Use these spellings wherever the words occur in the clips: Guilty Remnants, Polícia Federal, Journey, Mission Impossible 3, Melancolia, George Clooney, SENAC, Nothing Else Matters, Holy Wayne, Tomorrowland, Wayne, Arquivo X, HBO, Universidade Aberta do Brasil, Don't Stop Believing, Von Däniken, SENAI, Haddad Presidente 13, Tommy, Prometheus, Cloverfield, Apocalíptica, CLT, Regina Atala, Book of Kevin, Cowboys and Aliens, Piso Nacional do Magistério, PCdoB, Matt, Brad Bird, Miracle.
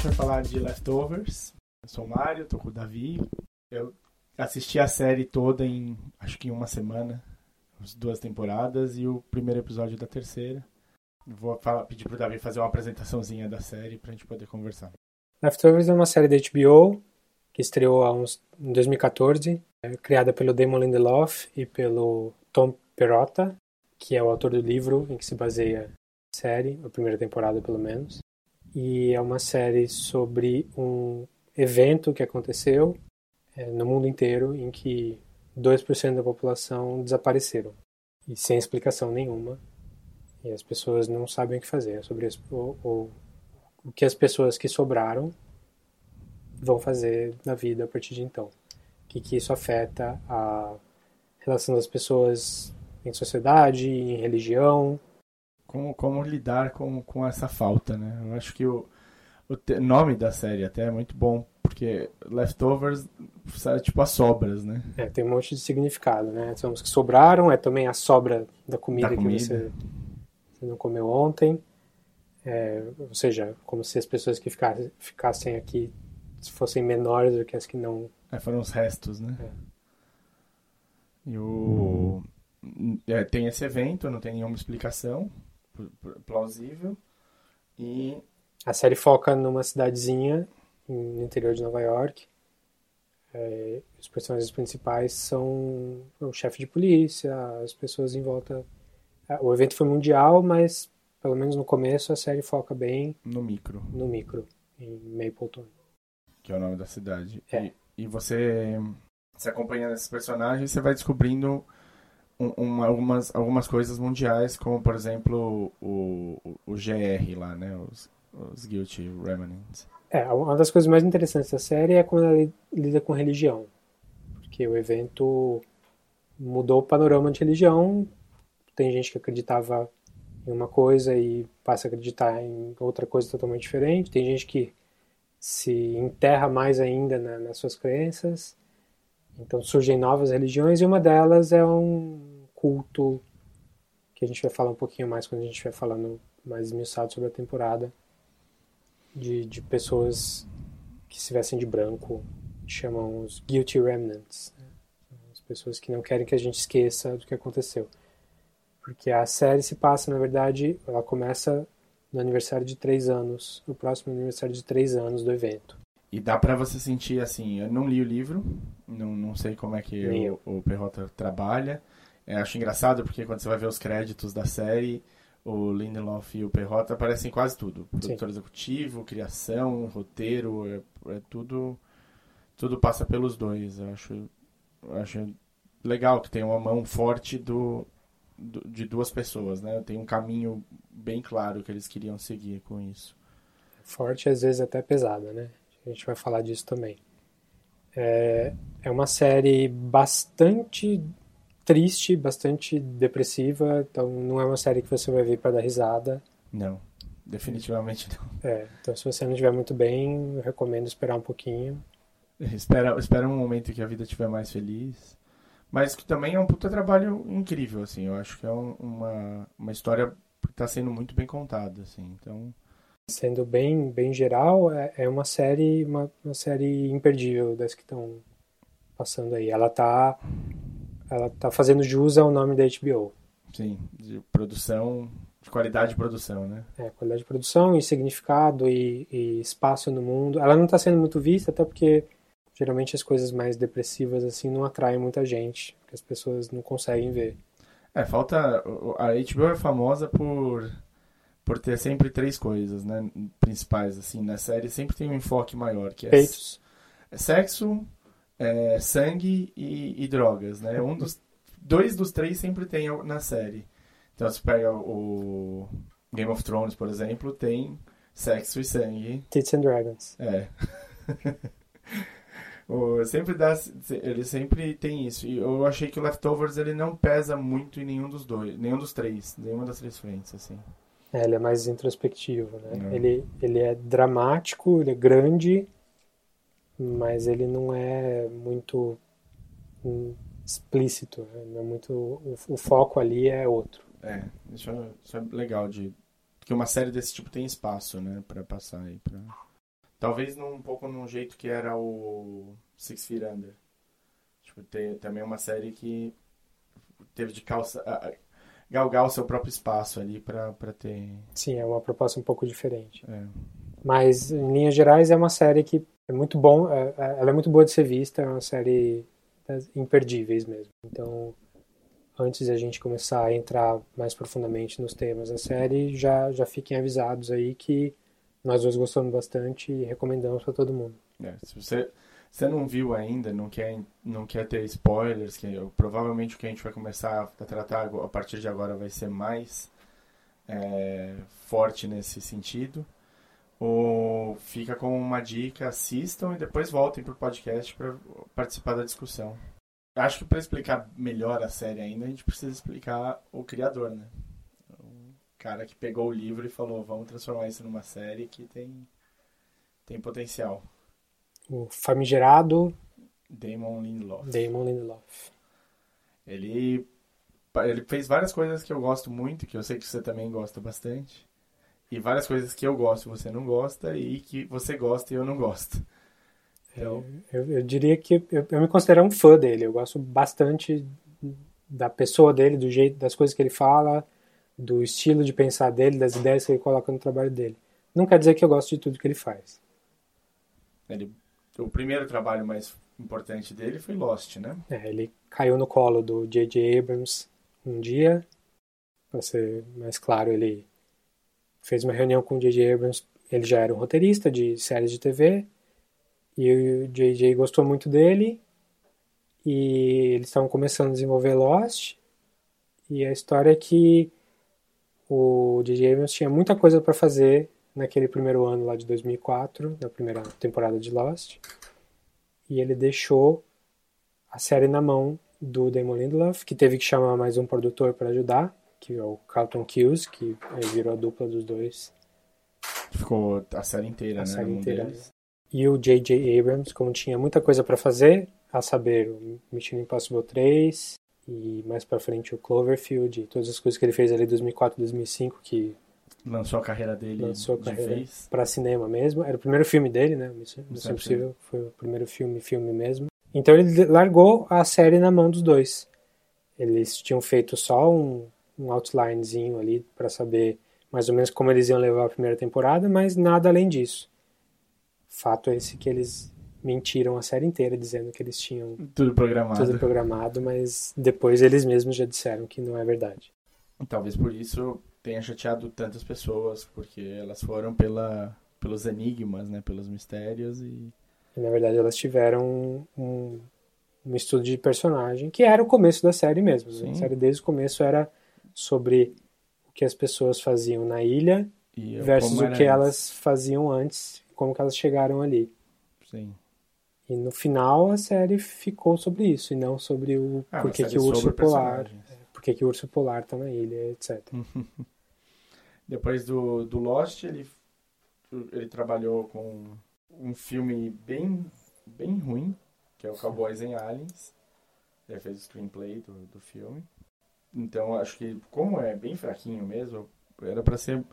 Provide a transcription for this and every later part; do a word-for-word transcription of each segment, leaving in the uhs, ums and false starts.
gente vai falar de Leftovers. Eu sou o Mário, tô com o Davi. Eu assisti a série toda em, acho que em uma semana, as duas temporadas e o primeiro episódio da terceira. Vou falar, pedir pro Davi fazer uma apresentaçãozinha da série pra gente poder conversar. Leftovers é uma série da H B O que estreou há uns, em dois mil e catorze, é criada pelo Damon Lindelof e pelo Tom Perotta, que é o autor do livro em que se baseia a série, a primeira temporada pelo menos. E é uma série sobre um evento que aconteceu é, no mundo inteiro em que dois por cento da população desapareceram, e sem explicação nenhuma. E as pessoas não sabem o que fazer sobre isso, ou, ou o que as pessoas que sobraram vão fazer na vida a partir de então. O que, que isso afeta a relação das pessoas em sociedade, em religião. Como, como lidar com, com essa falta, né? Eu acho que o, o te, nome da série até é muito bom, porque Leftovers é tipo as sobras, né? É, tem um monte de significado, né? São os que sobraram, é também a sobra da comida, da comida. que você... não comeu ontem, é, ou seja, como se as pessoas que ficassem, ficassem aqui fossem menores do que as que não... É, foram os restos, né? É. E o... é, tem esse evento, não tem nenhuma explicação plausível, e... A série foca numa cidadezinha no interior de Nova York. É, os personagens principais são o chefe de polícia, as pessoas em volta... O evento foi mundial, mas pelo menos no começo a série foca bem... No micro. No micro, em Mapleton. Que é o nome da cidade. É. E, e você, se acompanhando esses personagens, você vai descobrindo um, um, algumas, algumas coisas mundiais, como, por exemplo, o, o, o G R lá, né? Os, os Guilty Remnants. É, uma das coisas mais interessantes da série é como ela lida com religião. Porque o evento mudou o panorama de religião... Tem gente que acreditava em uma coisa e passa a acreditar em outra coisa totalmente diferente. Tem gente que se enterra mais ainda na, nas suas crenças. Então surgem novas religiões e uma delas é um culto que a gente vai falar um pouquinho mais quando a gente vai falando mais esmiuçado sobre a temporada. De, de pessoas que se vestem de branco, chamam os Guilty Remnants. Né? As pessoas que não querem que a gente esqueça do que aconteceu. Porque a série se passa, na verdade, ela começa no aniversário de três anos, no próximo aniversário de três anos do evento. E dá pra você sentir, assim, eu não li o livro, não, não sei como é que eu, o Perrota trabalha. É, acho engraçado porque quando você vai ver os créditos da série, o Lindelof e o Perrota aparecem quase tudo. Produtor Sim. executivo, criação, roteiro, é, é tudo, tudo passa pelos dois. Eu acho, eu acho legal que tem uma mão forte do... de duas pessoas, né? Tem um caminho bem claro que eles queriam seguir com isso. Forte, às vezes até pesada, né? A gente vai falar disso também. É, é uma série bastante triste, bastante depressiva, então não é uma série que você vai ver para dar risada. Não, definitivamente não. É, então se você não estiver muito bem, eu recomendo esperar um pouquinho. Espera, espera um momento que a vida estiver mais feliz. Mas que também é um puta trabalho incrível, assim. Eu acho que é um, uma, uma história que está sendo muito bem contada, assim. Então... Sendo bem, bem geral, é, é uma série uma, uma série imperdível das que estão passando aí. Ela tá, ela tá fazendo jus ao nome da H B O. Sim, de produção, de qualidade de produção, né? É, qualidade de produção e significado e, e espaço no mundo. Ela não está sendo muito vista, até porque... Geralmente as coisas mais depressivas assim não atraem muita gente, porque as pessoas não conseguem ver. É, falta... A H B O é famosa por, por ter sempre três coisas, né, principais, assim, na série. Sempre tem um enfoque maior, que é... Peitos. É sexo, é sangue e, e drogas, né? Um dos... Dois dos três sempre tem na série. Então, se pega o Game of Thrones, por exemplo, tem sexo e sangue. Tits and Dragons. É. Sempre dá, ele sempre tem isso. E eu achei que o Leftovers ele não pesa muito em nenhum dos dois, nenhum dos três, nenhuma das três frentes, assim. É, ele é mais introspectivo, né? É. Ele, ele é dramático, ele é grande, mas ele não é muito explícito, né? Não é muito, o, o foco ali é outro. É, isso é, isso é legal de que uma série desse tipo tem espaço, né, para passar aí para Talvez num, um pouco num jeito que era o Six Feet Under. Tipo, ter, também uma série que teve de calça, a, a, galgar o seu próprio espaço ali pra, pra ter... Sim, é uma proposta um pouco diferente. É. Mas, em linhas gerais, é uma série que é muito bom, é, ela é muito boa de ser vista, é uma série das imperdíveis mesmo. Então, antes da gente começar a entrar mais profundamente nos temas da série, já, já fiquem avisados aí que nós dois gostamos bastante e recomendamos para todo mundo. É, se você, você não viu ainda, não quer, não quer ter spoilers, que eu, provavelmente o que a gente vai começar a tratar a partir de agora vai ser mais é, forte nesse sentido, ou fica com uma dica, assistam e depois voltem para o podcast para participar da discussão. Acho que para explicar melhor a série ainda, a gente precisa explicar o criador, né? O cara que pegou o livro e falou, vamos transformar isso numa série que tem, tem potencial. O famigerado... Damon Lindelof. Damon Lindelof. Ele, ele fez várias coisas que eu gosto muito, que eu sei que você também gosta bastante. E várias coisas que eu gosto e você não gosta, e que você gosta e eu não gosto. Então... Eu, eu diria que eu, eu me considero um fã dele. Eu gosto bastante da pessoa dele, do jeito, das coisas que ele fala, do estilo de pensar dele, das ideias que ele coloca no trabalho dele. Não quer dizer que eu gosto de tudo que ele faz. Ele, o primeiro trabalho mais importante dele foi Lost, né? É, ele caiu no colo do J J. Abrams um dia. Para ser mais claro, ele fez uma reunião com o J J. Abrams. Ele já era um roteirista de séries de T V. E o J J gostou muito dele, e eles estavam começando a desenvolver Lost, e a história é que o J J Abrams tinha muita coisa para fazer naquele primeiro ano lá de dois mil e quatro, na primeira temporada de Lost, e ele deixou a série na mão do Damon Lindelof, que teve que chamar mais um produtor para ajudar, que é o Carlton Cuse, que virou a dupla dos dois. Ficou a série inteira, a né? A série inteira. Deles. E o J J. Abrams, como tinha muita coisa para fazer, a saber, o Mission Impossible três, e mais para frente o Cloverfield, e todas as coisas que ele fez ali em dois mil e quatro, dois mil e cinco, que... Lançou a carreira dele lançou a carreira para cinema mesmo. Era o primeiro filme dele, né? Mission Impossible foi o primeiro filme, filme mesmo. Então ele largou a série na mão dos dois. Eles tinham feito só um, um outlinezinho ali para saber mais ou menos como eles iam levar a primeira temporada, mas nada além disso. Fato esse que eles mentiram a série inteira, dizendo que eles tinham tudo programado. tudo programado, mas depois eles mesmos já disseram que não é verdade. Talvez por isso tenha chateado tantas pessoas, porque elas foram pela, pelos enigmas, né, pelos mistérios. E... e na verdade elas tiveram um, um estudo de personagem, que era o começo da série mesmo. Sim. A série desde o começo era sobre o que as pessoas faziam na ilha e versus o que elas faziam antes. Como que elas chegaram ali. Sim. E no final a série ficou sobre isso, e não sobre o ah, porquê que o urso polar... Porquê que o urso polar tá na ilha, etcétera. Depois do, do Lost, ele, ele trabalhou com um filme bem, bem ruim, que é o Cowboys and Aliens. Ele fez o screenplay do, do filme. Então, acho que, como é bem fraquinho mesmo, era pra ser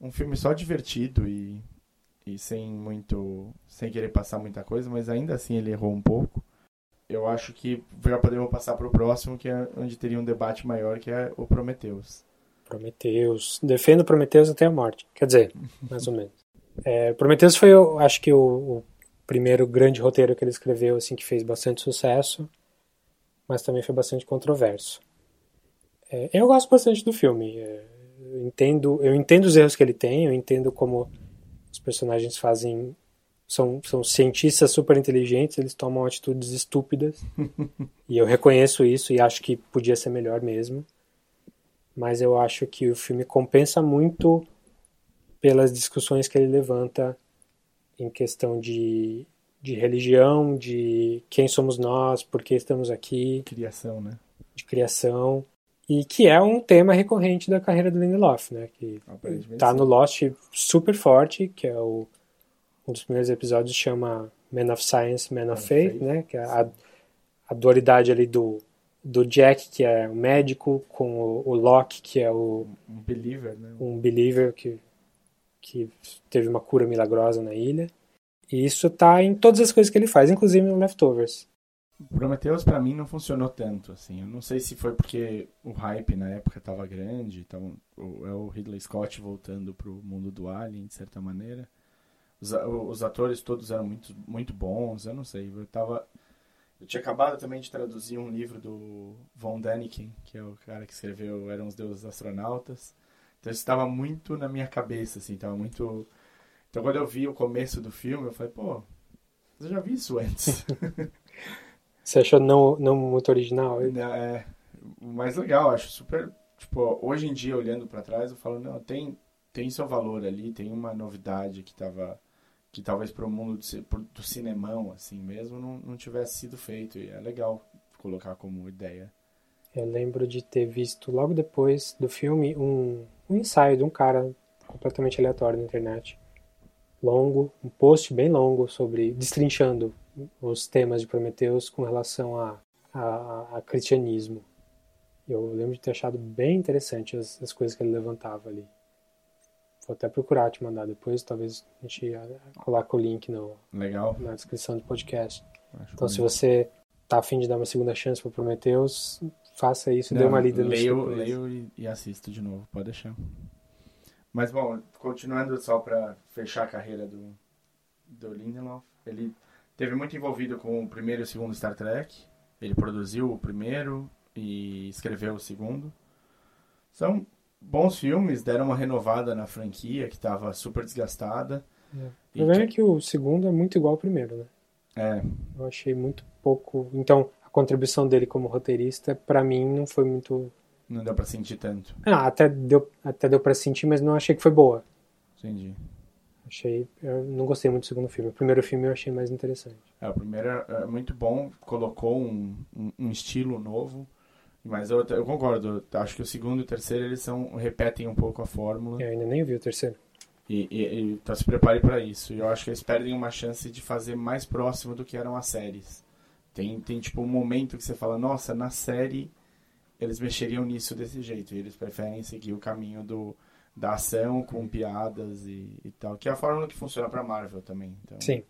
um filme só divertido e... e sem muito, sem querer passar muita coisa, mas ainda assim ele errou um pouco. Eu acho que já podemos passar para o próximo, que é onde teria um debate maior, que é o Prometheus. Prometheus. Defendo Prometheus até a morte. Quer dizer, mais ou menos. É, Prometheus foi, eu acho que, o, o primeiro grande roteiro que ele escreveu, assim, que fez bastante sucesso, mas também foi bastante controverso. É, eu gosto bastante do filme. É, eu entendo, eu entendo os erros que ele tem, eu entendo como... Os personagens fazem... São, são cientistas super inteligentes, eles tomam atitudes estúpidas. E eu reconheço isso e acho que podia ser melhor mesmo. Mas eu acho que o filme compensa muito pelas discussões que ele levanta em questão de, de religião, de quem somos nós, por que estamos aqui. Criação, né? De criação. E que é um tema recorrente da carreira do Lindelof, né? Que tá no Lost super forte, que é o, um dos primeiros episódios, chama Man of Science, Man of Faith, Faith, né? Que é a, a dualidade ali do, do Jack, que é o médico, com o, o Locke, que é o... Um believer, né? Um believer que, que teve uma cura milagrosa na ilha. E isso tá em todas as coisas que ele faz, inclusive no Leftovers. O Prometheus, pra mim, não funcionou tanto, assim. Eu não sei se foi porque o hype na época tava grande, então é o Ridley Scott voltando pro mundo do Alien, de certa maneira. Os, os atores todos eram muito, muito bons, eu não sei. Eu tava... Eu tinha acabado também de traduzir um livro do Von Däniken, que é o cara que escreveu Eram os Deuses Astronautas. Então isso estava muito na minha cabeça, assim, tava muito... Então quando eu vi o começo do filme, eu falei, pô, eu já vi isso antes. Você achou não, não muito original? Não, é, o mais legal, acho super... Tipo, hoje em dia, olhando para trás, eu falo, não, tem, tem seu valor ali, tem uma novidade que tava... que talvez para o mundo do cinemão, assim mesmo, não, não tivesse sido feito. E é legal colocar como ideia. Eu lembro de ter visto, logo depois do filme, um, um ensaio de um cara completamente aleatório na internet. Longo, um post bem longo, sobre destrinchando os temas de Prometheus com relação a, a, a cristianismo. Eu lembro de ter achado bem interessante as, as coisas que ele levantava ali. Vou até procurar te mandar depois, talvez a gente coloque o link no, Legal. na descrição do podcast. Acho então, bonito. Se você tá afim de dar uma segunda chance para Prometheus, faça isso e dê uma lida no leio, leio e, e assisto de novo, pode deixar. Mas, bom, continuando só para fechar a carreira do, do Lindelof, ele esteve muito envolvido com o primeiro e o segundo Star Trek. Ele produziu o primeiro e escreveu o segundo. São... Bons filmes, deram uma renovada na franquia, que estava super desgastada. É. O problema é que o segundo é muito igual ao primeiro, né? É. Eu achei muito pouco... Então, a contribuição dele como roteirista, pra mim, não foi muito... Não deu pra sentir tanto. Ah, até deu, até deu pra sentir, mas não achei que foi boa. Entendi. Achei... Eu não gostei muito do segundo filme. O primeiro filme eu achei mais interessante. É, o primeiro é muito bom, colocou um, um, um estilo novo. Mas eu, eu concordo, acho que o segundo e o terceiro eles são, repetem um pouco a fórmula. Eu ainda nem vi o terceiro. E, e, e então se prepare para isso. E eu acho que eles perdem uma chance de fazer mais próximo do que eram as séries. Tem, tem tipo um momento que você fala, nossa, na série eles mexeriam nisso desse jeito. E eles preferem seguir o caminho do, da ação com piadas e, e tal. Que é a fórmula que funciona para Marvel também. Então... Sim,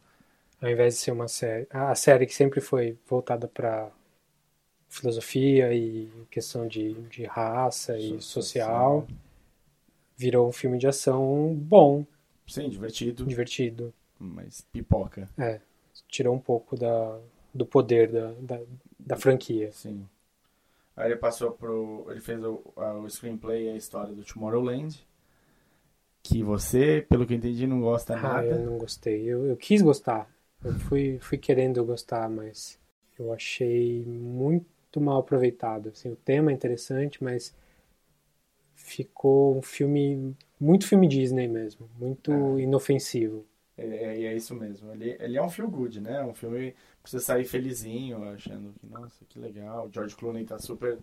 ao invés de ser uma série... A série que sempre foi voltada para... filosofia e questão de, de raça e social, social virou um filme de ação bom. Sim, divertido. Divertido. Mas pipoca. É, tirou um pouco da, do poder da, da, da franquia. Sim. Aí ele passou pro... Ele fez o, o screenplay e a história do Tomorrowland, que você, pelo que eu entendi, não gosta ah, nada. Ah, eu não gostei. Eu, eu quis gostar. Eu fui, fui querendo gostar, mas eu achei muito mal aproveitado, assim, o tema é interessante, mas ficou um filme, muito filme Disney mesmo, muito é. inofensivo. E é, é isso mesmo, ele, ele é um feel good, né, um filme pra você sair felizinho, achando que, nossa, que legal, o George Clooney tá super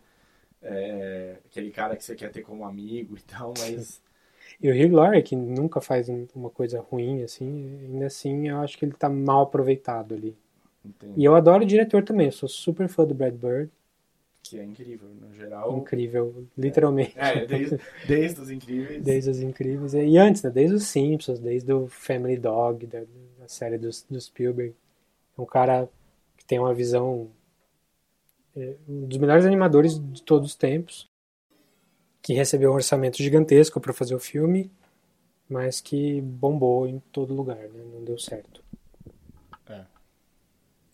é, aquele cara que você quer ter como amigo e tal, mas... E o Hugh Laurie, que nunca faz uma coisa ruim, assim, ainda assim eu acho que ele tá mal aproveitado ali. Entendi. E eu adoro o diretor também, eu sou super fã do Brad Bird. Que é incrível, no geral. Incrível, literalmente. É, é desde, desde os Incríveis. Desde os Incríveis. E antes, né? Desde os Simpsons, desde o Family Dog, da, da série dos, dos Spielberg. É um cara que tem uma visão... É, um dos melhores animadores de todos os tempos. Que recebeu um orçamento gigantesco para fazer o filme, mas que bombou em todo lugar, né? Não deu certo.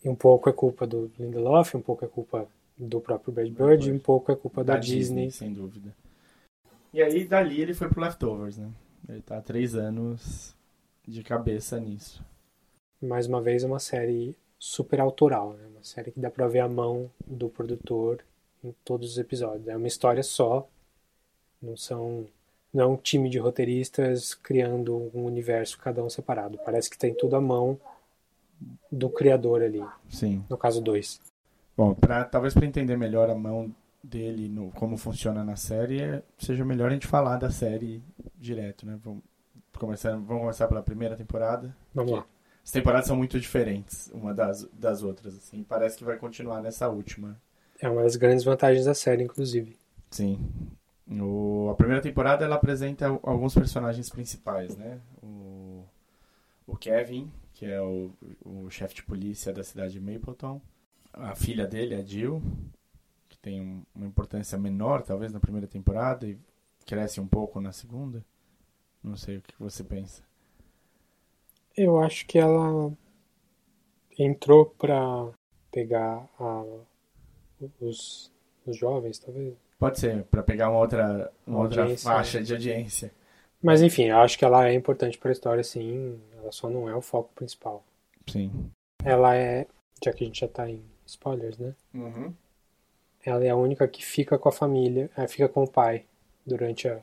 E um pouco é culpa do Lindelof, um pouco é culpa do próprio Brad Bird, e um pouco é culpa da, da Disney. Disney. Sem dúvida. E aí, dali, ele foi pro Leftovers, né? Ele tá há três anos de cabeça nisso. Mais uma vez, é uma série super autoral, né? Uma série que dá pra ver a mão do produtor em todos os episódios. É uma história só, não são... Não é um time de roteiristas criando um universo, cada um separado. Parece que tem tudo à mão do criador ali. Sim. No caso dois. Bom, pra, talvez para entender melhor a mão dele, no, como funciona na série, seja melhor a gente falar da série direto, né? Vamos começar, vamos começar pela primeira temporada. Vamos lá. As temporadas são muito diferentes uma das, das outras, assim. Parece que vai continuar nessa última. É uma das grandes vantagens da série, inclusive. Sim. O, a primeira temporada, ela apresenta alguns personagens principais, né? O, o Kevin... que é o, o chefe de polícia da cidade de Mapleton. A filha dele, a Jill, que tem um, uma importância menor, talvez, na primeira temporada e cresce um pouco na segunda. Não sei o que você pensa. Eu acho que ela entrou pra pegar a, os, os jovens, talvez. Pode ser, pra pegar uma outra, uma outra faixa de audiência. Mas, enfim, eu acho que ela é importante pra história, sim. Ela só não é o foco principal. Sim. Ela é... Já que a gente já tá em spoilers, né? Uhum. Ela é a única que fica com a família, fica com o pai durante a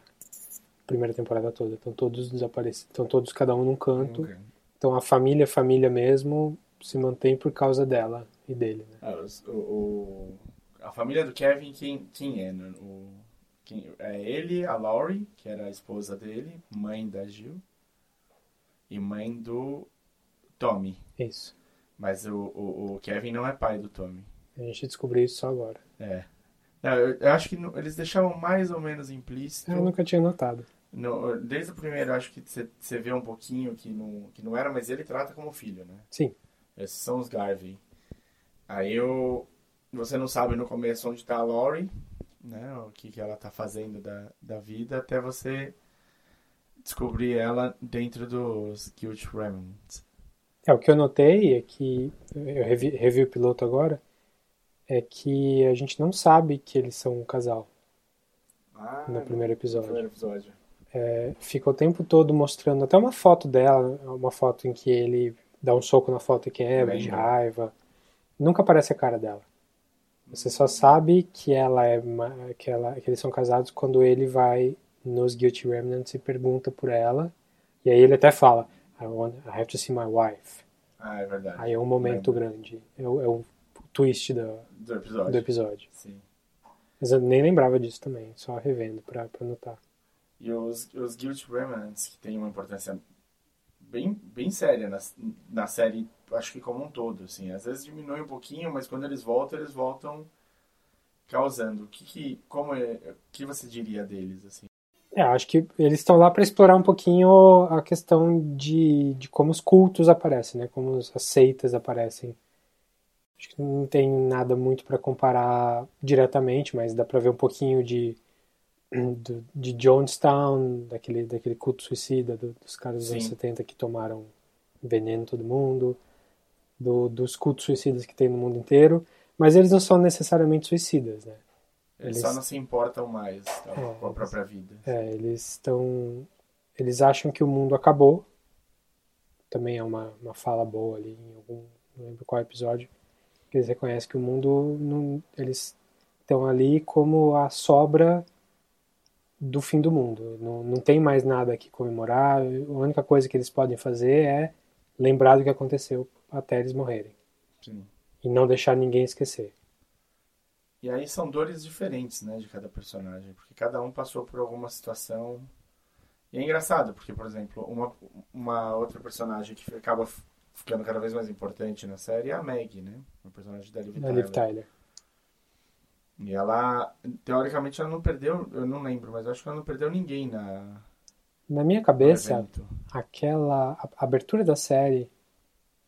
primeira temporada toda. Então todos desaparecem, então todos cada um num canto. Okay. Então a família, a família mesmo, se mantém por causa dela e dele, né? Ah, o, o, a família do Kevin, quem, quem é? O, quem, é ele, a Laurie, que era a esposa dele, mãe da Jill, e mãe do Tommy. Isso. Mas o, o, o Kevin não é pai do Tommy. A gente descobriu isso só agora. É. Eu, eu acho que no, eles deixavam mais ou menos implícito. Eu nunca tinha notado. No, desde o primeiro, acho que você vê um pouquinho que não, que não era, mas ele trata como filho, né? Sim. Esses são os Garvey. Aí eu, você não sabe no começo onde tá a Laurie, né? O que, que ela tá fazendo da, da vida, até você descobrir ela dentro dos Guilty Remnants. É, o que eu notei é que, eu revi, revi o piloto agora, é que a gente não sabe que eles são um casal. Ah, no primeiro episódio. No primeiro episódio. É, fica o tempo todo mostrando até uma foto dela, uma foto em que ele dá um soco na foto e quebra, Lembra. de raiva. Nunca aparece a cara dela. Você só sabe que, ela é, que, ela, que eles são casados quando ele vai nos Guilty Remnants e pergunta por ela. E aí ele até fala... I, want, I have to see my wife. Ah, é verdade. Aí é um momento Lembra. grande. É o, é o twist do, do episódio. Do episódio. Sim. Mas eu nem lembrava disso também. Só revendo pra, pra notar. E os, os Guilty Remnants, que tem uma importância bem, bem séria na, na série, acho que como um todo, assim. Às vezes diminui um pouquinho, mas quando eles voltam, eles voltam causando. O que, que, como é, o que você diria deles, assim? É, acho que eles estão lá para explorar um pouquinho a questão de, de como os cultos aparecem, né? Como as seitas aparecem. Acho que não tem nada muito para comparar diretamente, mas dá para ver um pouquinho de, de, de Jonestown, daquele, daquele culto suicida do, dos caras dos Sim. anos setenta que tomaram veneno todo mundo, do, dos cultos suicidas que tem no mundo inteiro, mas eles não são necessariamente suicidas, né? Eles, eles só não se importam mais tá, é, com a própria vida. É, eles estão... Eles acham que o mundo acabou. Também é uma, uma fala boa ali, em algum, não lembro qual episódio. Eles reconhecem que o mundo... Não, eles estão ali como a sobra do fim do mundo. Não, não tem mais nada que comemorar. A única coisa que eles podem fazer é lembrar do que aconteceu até eles morrerem. Sim. E não deixar ninguém esquecer. E aí são dores diferentes, né, de cada personagem, porque cada um passou por alguma situação. E é engraçado, porque, por exemplo, uma, uma outra personagem que acaba ficando cada vez mais importante na série é a Maggie, né, uma personagem da Liv Tyler. Liv Tyler. E ela, teoricamente, ela não perdeu, eu não lembro, mas acho que ela não perdeu ninguém na... Na minha cabeça, aquela abertura da série,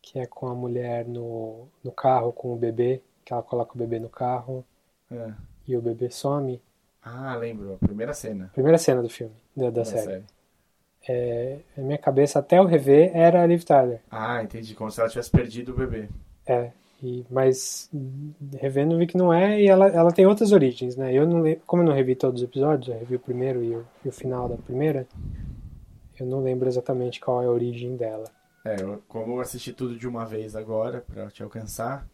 que é com a mulher no, no carro, com o bebê, que ela coloca o bebê no carro... É. E o bebê some. Ah, lembro. A primeira cena. Primeira cena do filme, da, da série. série. É, na minha cabeça, até eu rever, era a Liv Tyler. Ah, entendi. Como se ela tivesse perdido o bebê. É. E, mas revendo, vi que não é. E ela, ela tem outras origens, né? Eu não, como eu não revi todos os episódios, eu revi o primeiro e o, e o final da primeira, eu não lembro exatamente qual é a origem dela. É, eu, como eu assisti tudo de uma vez agora, pra te alcançar,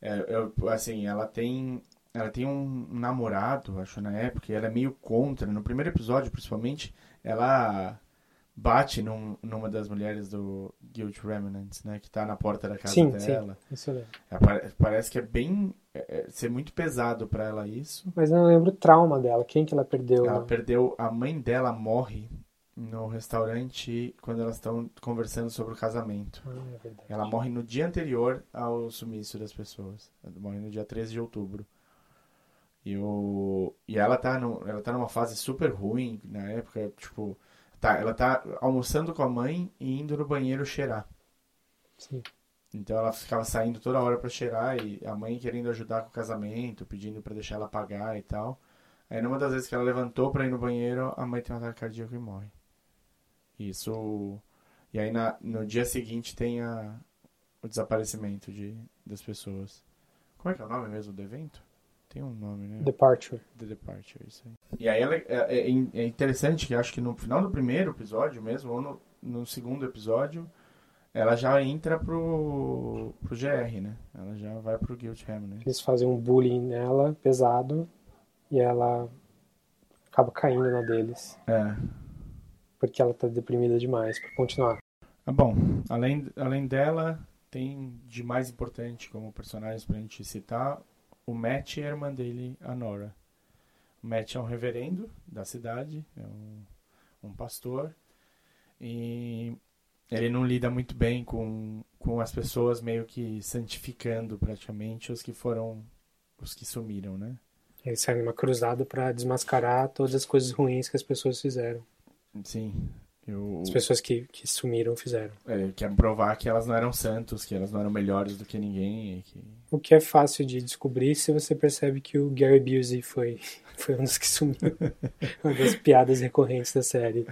é, eu, assim, ela tem... Ela tem um namorado, acho, na época, e ela é meio contra. No primeiro episódio, principalmente, ela bate num, numa das mulheres do Guilty Remnants, né? Que tá na porta da casa sim, dela. Sim, isso mesmo. É, parece que é bem... É, ser muito pesado pra ela isso. Mas eu não lembro o trauma dela. Quem que ela perdeu? Ela né? perdeu... A mãe dela morre no restaurante quando elas estão conversando sobre o casamento. Ah, é verdade. Ela morre no dia anterior ao sumiço das pessoas. Ela morre no dia treze de outubro. E, o, e ela, tá no, ela tá numa fase super ruim na época, tipo... Tá, ela tá almoçando com a mãe e indo no banheiro cheirar. Sim. Então ela ficava saindo toda hora pra cheirar e a mãe querendo ajudar com o casamento, pedindo pra deixar ela pagar e tal. Aí numa das vezes que ela levantou pra ir no banheiro, a mãe tem um ataque cardíaco e morre. Isso. E aí na, no dia seguinte tem a, o desaparecimento de, das pessoas. Como é que é o nome mesmo do evento? Tem um nome, né? Departure. The Departure, isso aí. E aí ela, é, é interessante que acho que no final do primeiro episódio mesmo, ou no, no segundo episódio, ela já entra pro, pro G R, né? Ela já vai pro Guilty Remnants. Eles fazem um bullying nela, pesado, e ela acaba caindo na deles. É. Porque ela tá deprimida demais, pra continuar. Ah, bom, além, além dela, tem de mais importante como personagens pra gente citar, o Matt e a irmã dele, a Nora. O Matt é um reverendo da cidade, é um, um pastor, e... ele não lida muito bem com, com as pessoas meio que santificando praticamente os que foram, os que sumiram, né? Ele sai numa cruzada pra desmascarar todas as coisas ruins que as pessoas fizeram. Sim. Eu... As pessoas que, que sumiram fizeram. Ele quer provar que elas não eram santos, que elas não eram melhores do que ninguém. E que... O que é fácil de descobrir se você percebe que o Gary Busey foi, foi um dos que sumiu. Uma das piadas recorrentes da série.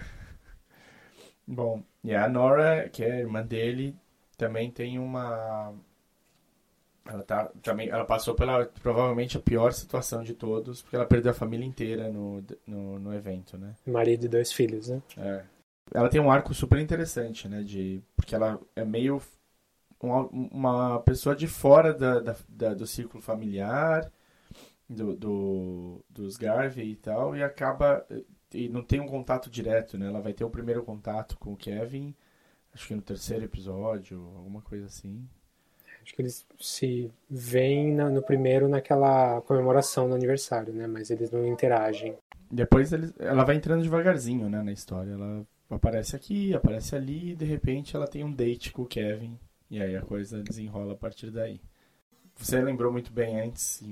Bom, e a Nora, que é a irmã dele, também tem uma... Ela, tá, também, ela passou pela, provavelmente, a pior situação de todos, porque ela perdeu a família inteira no, no, no evento, né? Marido e dois filhos, né? É. Ela tem um arco super interessante, né? De, porque ela é meio uma, uma pessoa de fora da, da, da, do círculo familiar, do, do, dos Garvey e tal, e acaba... E não tem um contato direto, né? Ela vai ter o primeiro contato com o Kevin, acho que no terceiro episódio, alguma coisa assim. Acho que eles se veem na, no primeiro naquela comemoração do aniversário, né? Mas eles não interagem. Depois eles, ela vai entrando devagarzinho, né, na história. Ela aparece aqui, aparece ali e de repente ela tem um date com o Kevin. E aí a coisa desenrola a partir daí. Você lembrou muito bem antes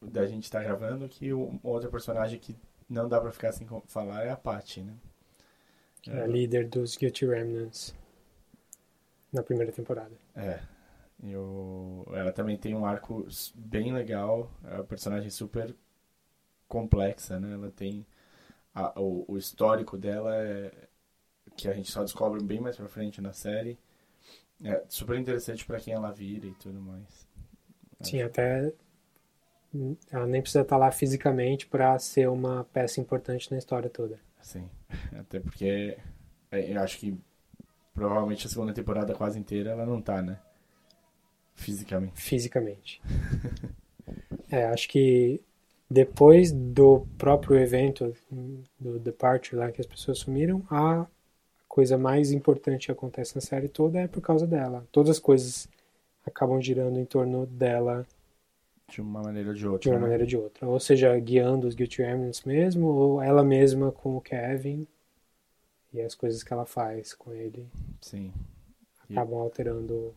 da gente estar gravando que o outro personagem que não dá pra ficar sem falar, é a Patty, né? Que é a líder dos Guilty Remnants na primeira temporada. É. Eu... Ela também tem um arco bem legal, é uma personagem super complexa, né? Ela tem... A... O... o histórico dela é... que a gente só descobre bem mais pra frente na série. É super interessante pra quem ela vira e tudo mais. Sim, acho... até... Ela nem precisa estar lá fisicamente para ser uma peça importante na história toda. Sim, até porque eu acho que provavelmente a segunda temporada quase inteira ela não tá, né? Fisicamente. Fisicamente. É, acho que depois do próprio evento, do Departure lá que as pessoas sumiram, a coisa mais importante que acontece na série toda é por causa dela. Todas as coisas acabam girando em torno dela. De uma maneira ou de outra. De uma né? maneira ou de outra. Ou seja, guiando os Guilty Remnants mesmo, ou ela mesma com o Kevin e as coisas que ela faz com ele. Sim. Acabam e... alterando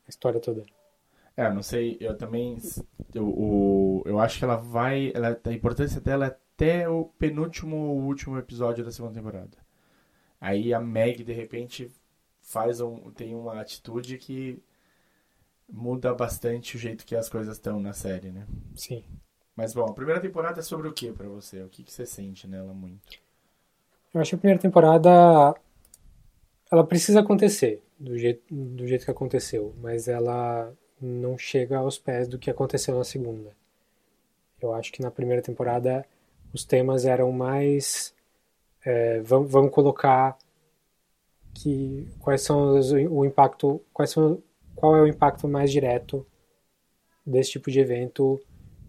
a história toda. É, não sei, eu também... Eu, o, eu acho que ela vai... Ela, a importância dela é até o penúltimo ou último episódio da segunda temporada. Aí a Meg, de repente, faz um, tem uma atitude que... muda bastante o jeito que as coisas estão na série, né? Sim. Mas, bom, a primeira temporada é sobre o que pra você? O que, que você sente nela muito? Eu acho que a primeira temporada... Ela precisa acontecer, do jeito, do jeito que aconteceu. Mas ela não chega aos pés do que aconteceu na segunda. Eu acho que na primeira temporada os temas eram mais... É, vamos, vamos colocar que quais são os, o impacto... Quais são... Qual é o impacto mais direto desse tipo de evento?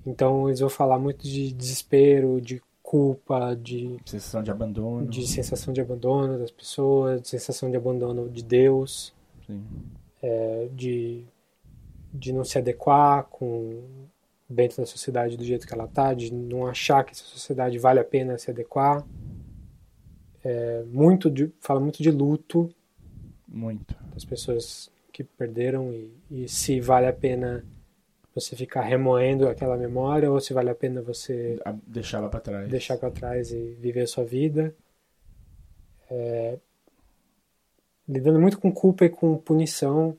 Então, eles vão falar muito de desespero, de culpa, de... Sensação de abandono. De sensação de abandono das pessoas, de sensação de abandono de Deus. Sim. É, de, de não se adequar com dentro da sociedade do jeito que ela está, de não achar que essa sociedade vale a pena se adequar. É, muito de, fala muito de luto. Muito. Das pessoas... que perderam e, e se vale a pena você ficar remoendo aquela memória ou se vale a pena você deixar ela para trás, deixar para trás e viver a sua vida, é, lidando muito com culpa e com punição,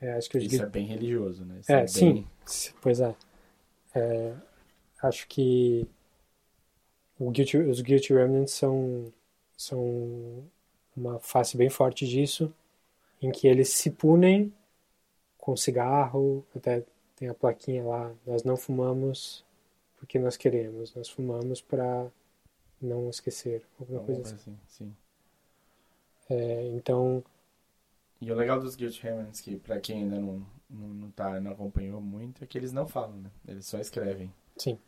É, acho que os... Isso é bem religioso, né? Isso é, é bem... sim. Pois é. é. Acho que o Guilty, os Guilty Remnants são, são uma face bem forte disso, em que eles se punem com cigarro, até tem a plaquinha lá, nós não fumamos porque nós queremos, nós fumamos para não esquecer, alguma coisa assim. assim sim. É, então... E o legal dos Guilty Remnants, que pra quem ainda não, não, não, tá, não acompanhou muito, é que eles não falam, né? Eles só escrevem. Sim.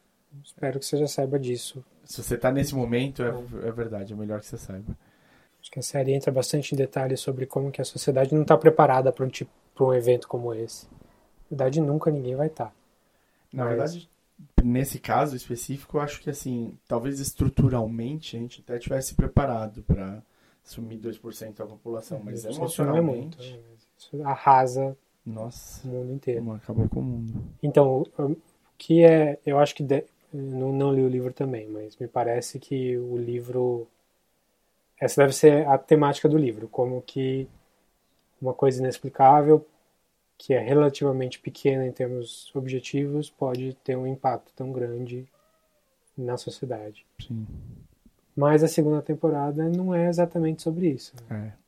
Espero que você já saiba disso. Se você tá nesse momento, é, é verdade, é melhor que você saiba. Acho que a série entra bastante em detalhes sobre como que a sociedade não tá preparada pra um, tipo, pra um evento como esse. Na verdade, nunca ninguém vai estar. Tá. Na Mas... verdade, nesse caso específico, eu acho que, assim, talvez estruturalmente a gente até tivesse preparado pra... Sumir dois por cento da população, mas emocionalmente... É muito, isso arrasa Nossa, o mundo inteiro. Acabou com o mundo. Então, o que é... Eu acho que... De, não, não li o livro também, mas me parece que o livro... Essa deve ser a temática do livro, como que uma coisa inexplicável, que é relativamente pequena em termos objetivos, pode ter um impacto tão grande na sociedade. Sim. Mas a segunda temporada não é exatamente sobre isso. Né? É.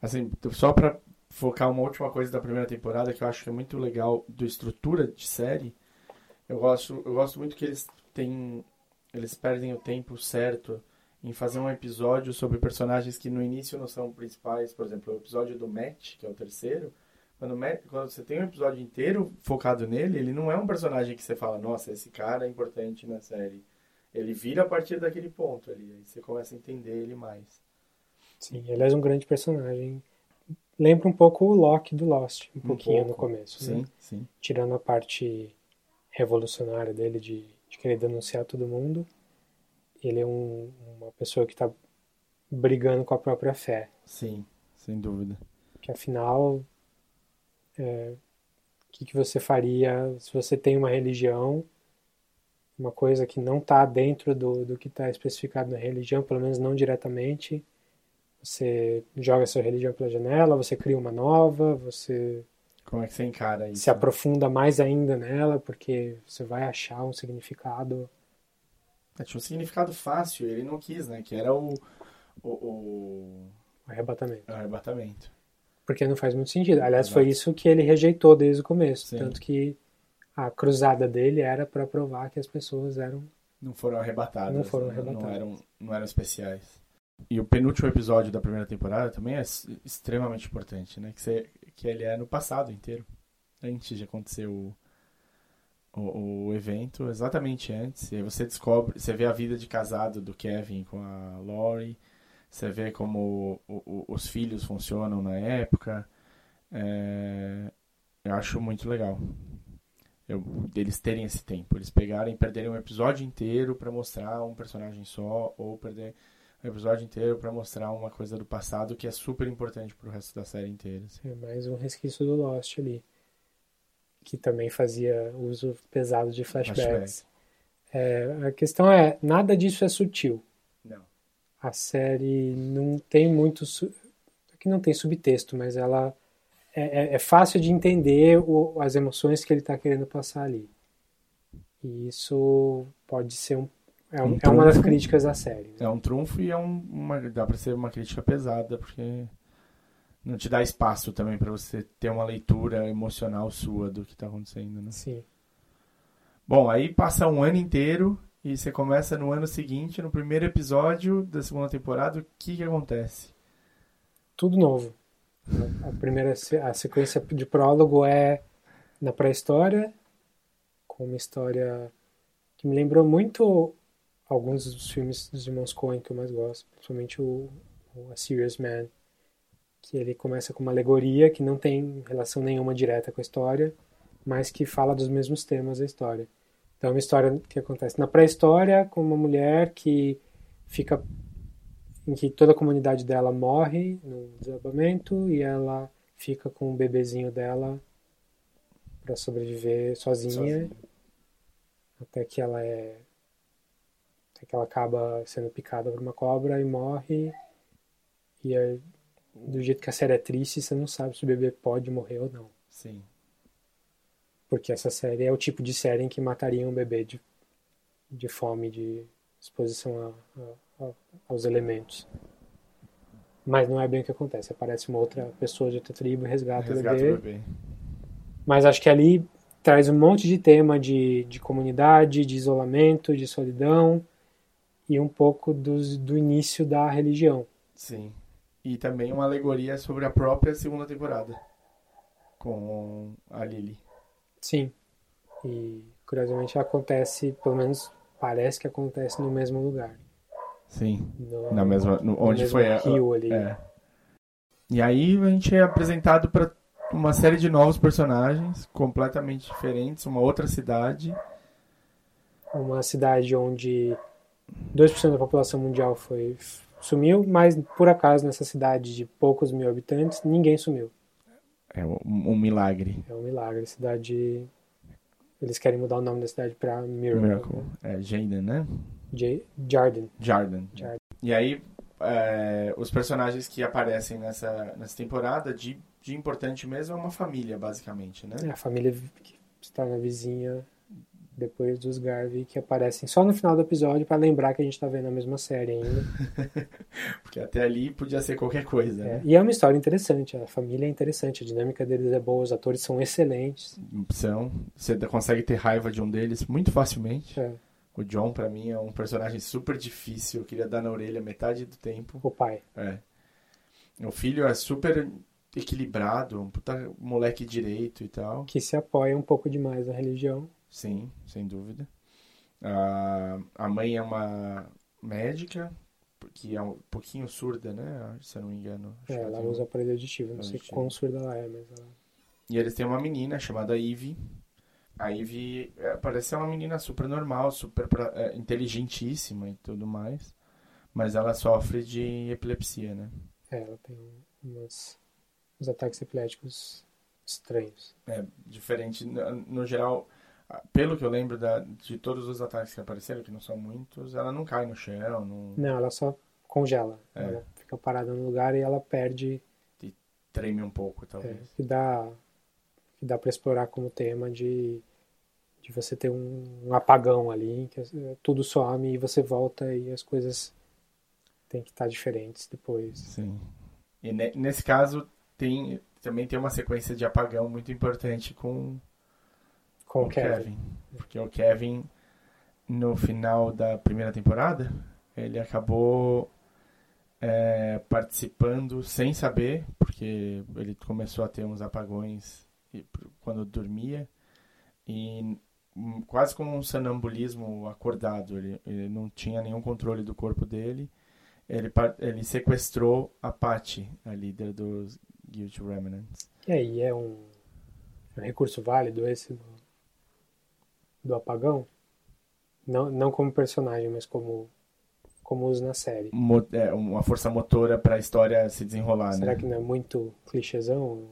Assim, só pra focar uma última coisa da primeira temporada, que eu acho que é muito legal da estrutura de série, eu gosto, eu gosto muito que eles têm, eles perdem o tempo certo em fazer um episódio sobre personagens que no início não são principais. Por exemplo, o episódio do Matt, que é o terceiro, quando, o Matt, quando você tem um episódio inteiro focado nele, ele não é um personagem que você fala, nossa, esse cara é importante na série. Ele vira a partir daquele ponto ali, aí você começa a entender ele mais. Sim, ele é um grande personagem. Lembra um pouco o Locke do Lost, um, um pouquinho pouco. no começo. Sim, né? sim. Tirando a parte revolucionária dele de, de querer denunciar todo mundo, ele é um, uma pessoa que está brigando com a própria fé. Sim, sem dúvida. Que afinal, o é, que, que você faria se você tem uma religião... Uma coisa que não está dentro do, do que está especificado na religião, pelo menos não diretamente. Você joga sua religião pela janela, você cria uma nova, você... Como é que você encara isso? Se aprofunda mais ainda nela, porque você vai achar um significado... É, tinha um significado fácil, ele não quis, né? Que era o... O, o... o arrebatamento. O arrebatamento. Porque não faz muito sentido. Aliás, Exato. Foi isso que ele rejeitou desde o começo. Sim. Tanto que... A cruzada dele era para provar que as pessoas eram... Não foram arrebatadas. Não foram arrebatadas. Não eram, não eram especiais. E o penúltimo episódio da primeira temporada também é extremamente importante, né? Que, você, que ele é no passado inteiro. Antes de acontecer o, o, o evento, exatamente antes. E aí você descobre... Você vê a vida de casado do Kevin com a Laurie. Você vê como o, o, os filhos funcionam na época. É, eu acho muito legal. Eu, eles terem esse tempo, eles pegarem e perderem um episódio inteiro pra mostrar um personagem só, ou perder um episódio inteiro pra mostrar uma coisa do passado que é super importante pro resto da série inteira. Assim. É mais um resquício do Lost ali, que também fazia uso pesado de flashbacks. Flashback. É, a questão é, nada disso é sutil. Não. A série não tem muito... Su... Aqui não tem subtexto, mas ela... É, é, é fácil de entender o, as emoções que ele está querendo passar ali. E isso pode ser um, é, um, um é uma das críticas da série. Né? É um trunfo e é um, uma, dá para ser uma crítica pesada, porque não te dá espaço também para você ter uma leitura emocional sua do que está acontecendo. Né? Sim. Bom, aí passa um ano inteiro e você começa no ano seguinte, no primeiro episódio da segunda temporada, o que, que acontece? Tudo novo. A primeira a sequência de prólogo é na pré-história, com uma história que me lembrou muito alguns dos filmes dos irmãos Coen que eu mais gosto, principalmente o, o A Serious Man, que ele começa com uma alegoria que não tem relação nenhuma direta com a história, mas que fala dos mesmos temas da história. Então é uma história que acontece na pré-história com uma mulher que fica... em que toda a comunidade dela morre no desabamento e ela fica com o bebezinho dela para sobreviver sozinha, sozinha até que ela é até que ela acaba sendo picada por uma cobra e morre. E é, do jeito que a série é triste, você não sabe se o bebê pode morrer ou não. Sim. Porque essa série é o tipo de série em que mataria um bebê de, de fome, de exposição a, a, a, aos elementos. Mas não é bem o que acontece. Aparece uma outra pessoa de outra tribo e resgata, resgata o bebê. O bebê. Mas acho que ali traz um monte de tema de, de comunidade, de isolamento, de solidão e um pouco dos, do início da religião. Sim. E também uma alegoria sobre a própria segunda temporada com a Lily. Sim. E, curiosamente, acontece, pelo menos parece que acontece no mesmo lugar. Sim. No, Na mesma, no, onde no foi a... rio ali. É. E aí a gente é apresentado para uma série de novos personagens completamente diferentes, uma outra cidade. Uma cidade onde dois por cento da população mundial foi, sumiu, mas por acaso nessa cidade de poucos mil habitantes, ninguém sumiu. É um, um milagre. É um milagre. A cidade... Eles querem mudar o nome da cidade para Miracle. Miracle. É Jarden, né? J... Jarden. Jarden. Jarden. E aí, é, os personagens que aparecem nessa, nessa temporada de... de importante mesmo é uma família, basicamente, né? É, a família que está na vizinha depois dos Garvey, que aparecem só no final do episódio para lembrar que a gente está vendo a mesma série ainda. Porque até ali podia ser qualquer coisa, é, né? E é uma história interessante, a família é interessante, a dinâmica deles é boa, os atores são excelentes. São, você consegue ter raiva de um deles muito facilmente. É. O John, para mim, é um personagem super difícil, eu queria dar na orelha metade do tempo. O pai. É. O filho é super... equilibrado, um puta moleque direito e tal. Que se apoia um pouco demais na religião. Sim, sem dúvida. A, a mãe é uma médica, que é um pouquinho surda, né? Se eu não me engano. É, ela usa um... aparelho aditivo, não sei quão surda ela é, mas ela... E eles têm uma menina chamada Ivy. A Ivy parece ser uma menina super normal, super é, inteligentíssima e tudo mais. Mas ela sofre de epilepsia, né? É, ela tem umas... os ataques epiléticos estranhos. É, diferente. No, no geral, pelo que eu lembro da, de todos os ataques que apareceram, que não são muitos, ela não cai no chão. Não, não ela só congela. É. Ela fica parada no lugar e ela perde... E treme um pouco, talvez. É, que dá, que dá para explorar como tema de, de você ter um, um apagão ali, que tudo some e você volta e as coisas têm que estar diferentes depois. Sim. E ne, nesse caso... Tem, também tem uma sequência de apagão muito importante com, com o Kevin. Kevin. Porque o Kevin, no final da primeira temporada, ele acabou é, participando sem saber, porque ele começou a ter uns apagões quando dormia, e quase como um sonambulismo acordado. Ele, ele não tinha nenhum controle do corpo dele. Ele, ele sequestrou a Patty, a líder dos... Guilty Remnants. E aí, é um, é um recurso válido esse do, do apagão? Não, não como personagem, mas como, como uso na série. Mo, é, uma força motora pra história se desenrolar, Será né? Será que não é muito clichêzão?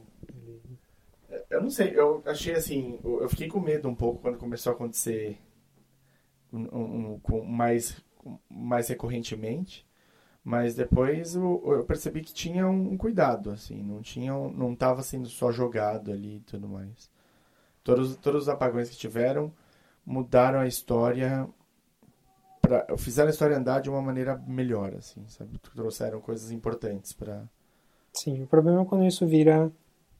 Eu não sei, eu achei assim, eu fiquei com medo um pouco quando começou a acontecer um, um, um, mais, mais recorrentemente. Mas depois eu, eu percebi que tinha um cuidado, assim, não tinha, não estava sendo só jogado ali e tudo mais. Todos, todos os apagões que tiveram mudaram a história, pra, fizeram a história andar de uma maneira melhor, assim, sabe? Trouxeram coisas importantes para... Sim, o problema é quando isso vira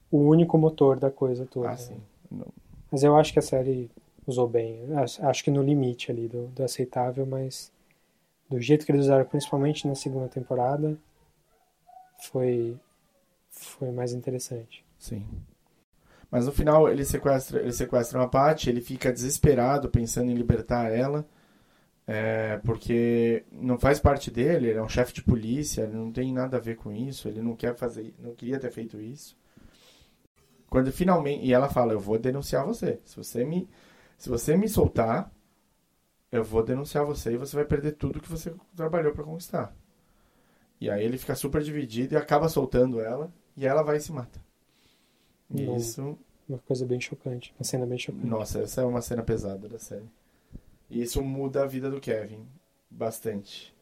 o único motor da coisa toda. Ah, sim. Né? Mas eu acho que a série usou bem, acho que no limite ali do, do aceitável, mas... do jeito que eles usaram, principalmente na segunda temporada, foi, foi mais interessante. Sim. Mas no final, eles sequestram, eles sequestram a Patty, ele fica desesperado, pensando em libertar ela, é, porque não faz parte dele, ele é um chefe de polícia, ele não tem nada a ver com isso, ele não quer fazer, não queria ter feito isso. Quando finalmente... E ela fala, eu vou denunciar você. Se você me, se você me soltar... eu vou denunciar você e você vai perder tudo que você trabalhou para conquistar. E aí ele fica super dividido e acaba soltando ela, e ela vai e se mata. E Bom, isso... Uma coisa bem chocante, uma cena bem chocante. Nossa, essa é uma cena pesada da série. E isso muda a vida do Kevin bastante.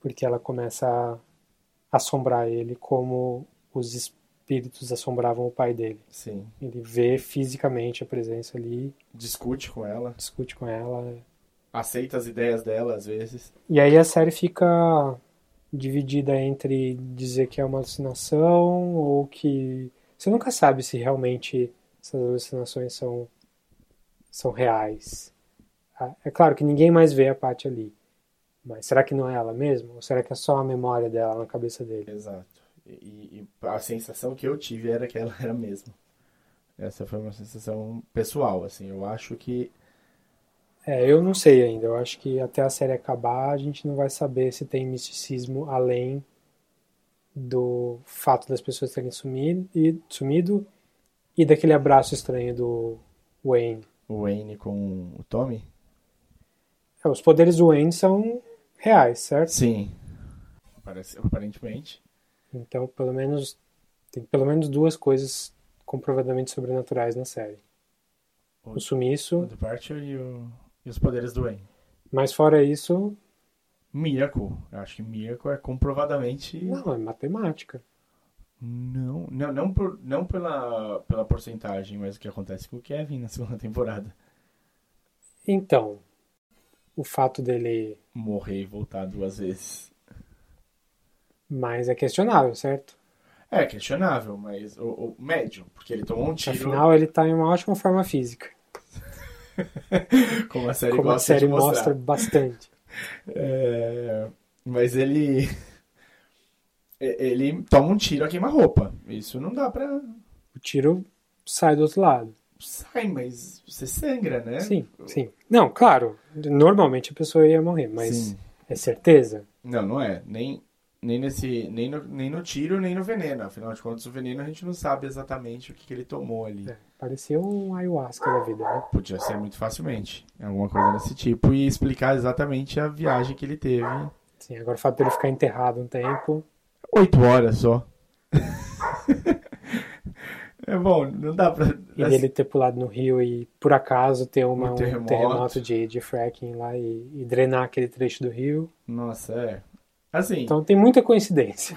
Porque ela começa a assombrar ele como os espíritos assombravam o pai dele. Sim. Ele vê fisicamente a presença ali. Discute com ela. Discute com ela. Aceita as ideias dela, às vezes. E aí a série fica dividida entre dizer que é uma alucinação ou que... Você nunca sabe se realmente essas alucinações são, são reais. É claro que ninguém mais vê a Patty ali. Mas será que não é ela mesmo? Ou será que é só a memória dela na cabeça dele? Exato. E, e a sensação que eu tive era que ela era mesmo. Essa foi uma sensação pessoal, assim. Eu acho que... É, eu não sei ainda. Eu acho que até a série acabar, a gente não vai saber se tem misticismo além do fato das pessoas terem sumido e, sumido, e daquele abraço estranho do Wayne. O Wayne com o Tommy? É, os poderes do Wayne são reais, certo? Sim. Parece, aparentemente. Então, pelo menos, tem pelo menos duas coisas comprovadamente sobrenaturais na série. O, o sumiço... O Departure e, o, e os poderes do Wayne. Mas fora isso... Miracle. Eu acho que Miracle é comprovadamente... Não, é matemática. Não, não, não, por, não pela, pela porcentagem, mas o que acontece com o Kevin na segunda temporada. Então, o fato dele... morrer e voltar duas vezes. Mas é questionável, certo? É questionável, mas o, o médio, porque ele tomou um tiro... Afinal, ele tá em uma ótima forma física. Como a série Como gosta a série de mostra bastante. É, mas ele... Ele toma um tiro a queima-roupa. Isso não dá pra... O tiro sai do outro lado. Sai, mas você sangra, né? Sim, sim. Não, claro. Normalmente a pessoa ia morrer, mas sim. É certeza? Não, não é. Nem, nem, nesse, nem, no, nem no tiro, nem no veneno. Afinal de contas, o veneno a gente não sabe exatamente o que, que ele tomou ali. É, pareceu um ayahuasca da vida, né? Podia ser muito facilmente. Alguma coisa desse tipo. E explicar exatamente a viagem que ele teve. Sim, agora o fato dele ficar enterrado um tempo... Oito horas só. É bom, não dá pra... E dele ter pulado no rio e, por acaso, ter uma, um terremoto, um terremoto de, de fracking lá e, e drenar aquele trecho do rio. Nossa, é. Assim... Então tem muita coincidência.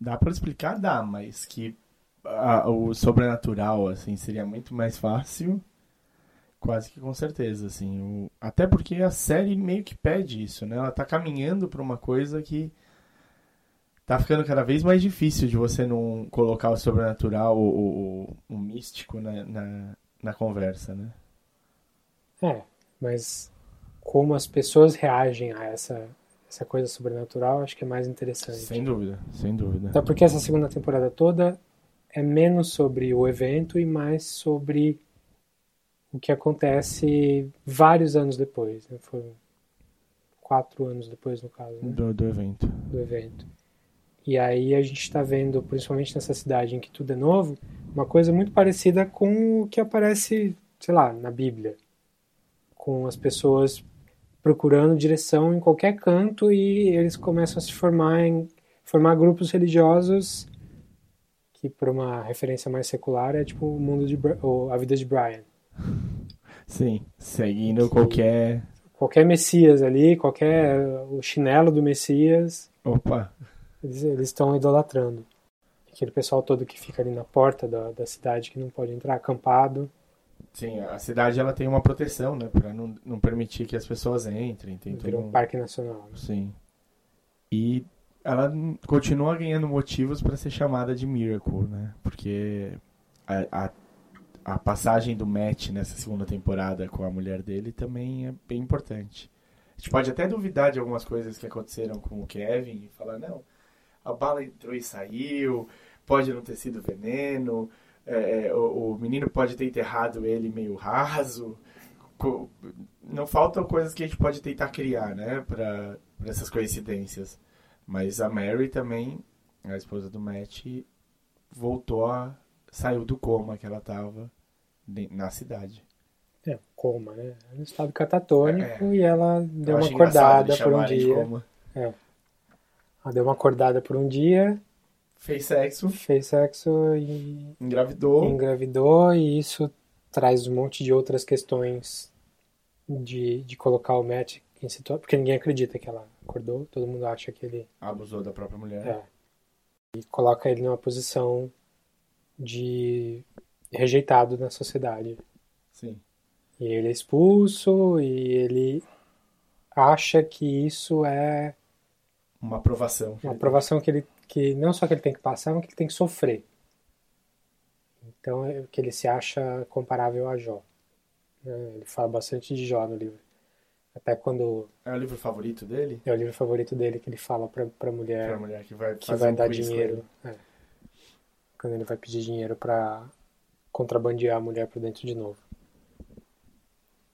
Dá pra explicar? Dá, mas que a, o sobrenatural, assim, seria muito mais fácil. Quase que com certeza, assim. O, até porque a série meio que pede isso, né? Ela tá caminhando pra uma coisa que... Tá ficando cada vez mais difícil de você não colocar o sobrenatural, o, o, o místico na, na, na conversa, né? É, mas como as pessoas reagem a essa, essa coisa sobrenatural, acho que é mais interessante. Sem dúvida, sem dúvida. Até porque essa segunda temporada toda é menos sobre o evento e mais sobre o que acontece vários anos depois, né? Foram quatro anos depois, no caso, né? Do, do evento. Do evento. E aí a gente está vendo, principalmente nessa cidade em que tudo é novo, uma coisa muito parecida com o que aparece, sei lá, na Bíblia. Com as pessoas procurando direção em qualquer canto e eles começam a se formar, em, formar grupos religiosos, que para uma referência mais secular é tipo o mundo de, ou a vida de Brian. Sim, seguindo que, qualquer... Qualquer Messias ali, qualquer o chinelo do Messias. Opa! Eles estão idolatrando. Aquele pessoal todo que fica ali na porta da, da cidade, que não pode entrar, acampado. Sim, a cidade ela tem uma proteção, né? Pra não, não permitir que as pessoas entrem. Tem Virou todo um parque nacional. Né? Sim. E ela continua ganhando motivos para ser chamada de Miracle, né? Porque a, a, a passagem do Matt nessa segunda temporada com a mulher dele também é bem importante. A gente pode até duvidar de algumas coisas que aconteceram com o Kevin e falar, não... A bala entrou e saiu, pode não ter sido veneno, é, o, o menino pode ter enterrado ele meio raso. Co, não faltam coisas que a gente pode tentar criar, né, para essas coincidências. Mas a Mary também, a esposa do Matt, voltou a... saiu do coma que ela estava na cidade. É, coma, né? Era um estado catatônico é, é. E ela deu uma acordada por um dia. Coma. É. Ela deu uma acordada por um dia. Fez sexo. Fez sexo e... Engravidou. Engravidou e isso traz um monte de outras questões de, de colocar o Matt em situação... Porque ninguém acredita que ela acordou. Todo mundo acha que ele... Abusou da própria mulher. É. E coloca ele numa posição de rejeitado na sociedade. Sim. E ele é expulso e ele acha que isso é uma aprovação. Uma aprovação que ele que não só que ele tem que passar, mas que ele tem que sofrer. Então, que ele se acha comparável a Jó. Ele fala bastante de Jó no livro. Até quando... É o livro favorito dele? É o livro favorito dele que ele fala pra, pra mulher... Pra mulher que vai, que vai um dar dinheiro. É. Quando ele vai pedir dinheiro pra contrabandear a mulher pra dentro de novo.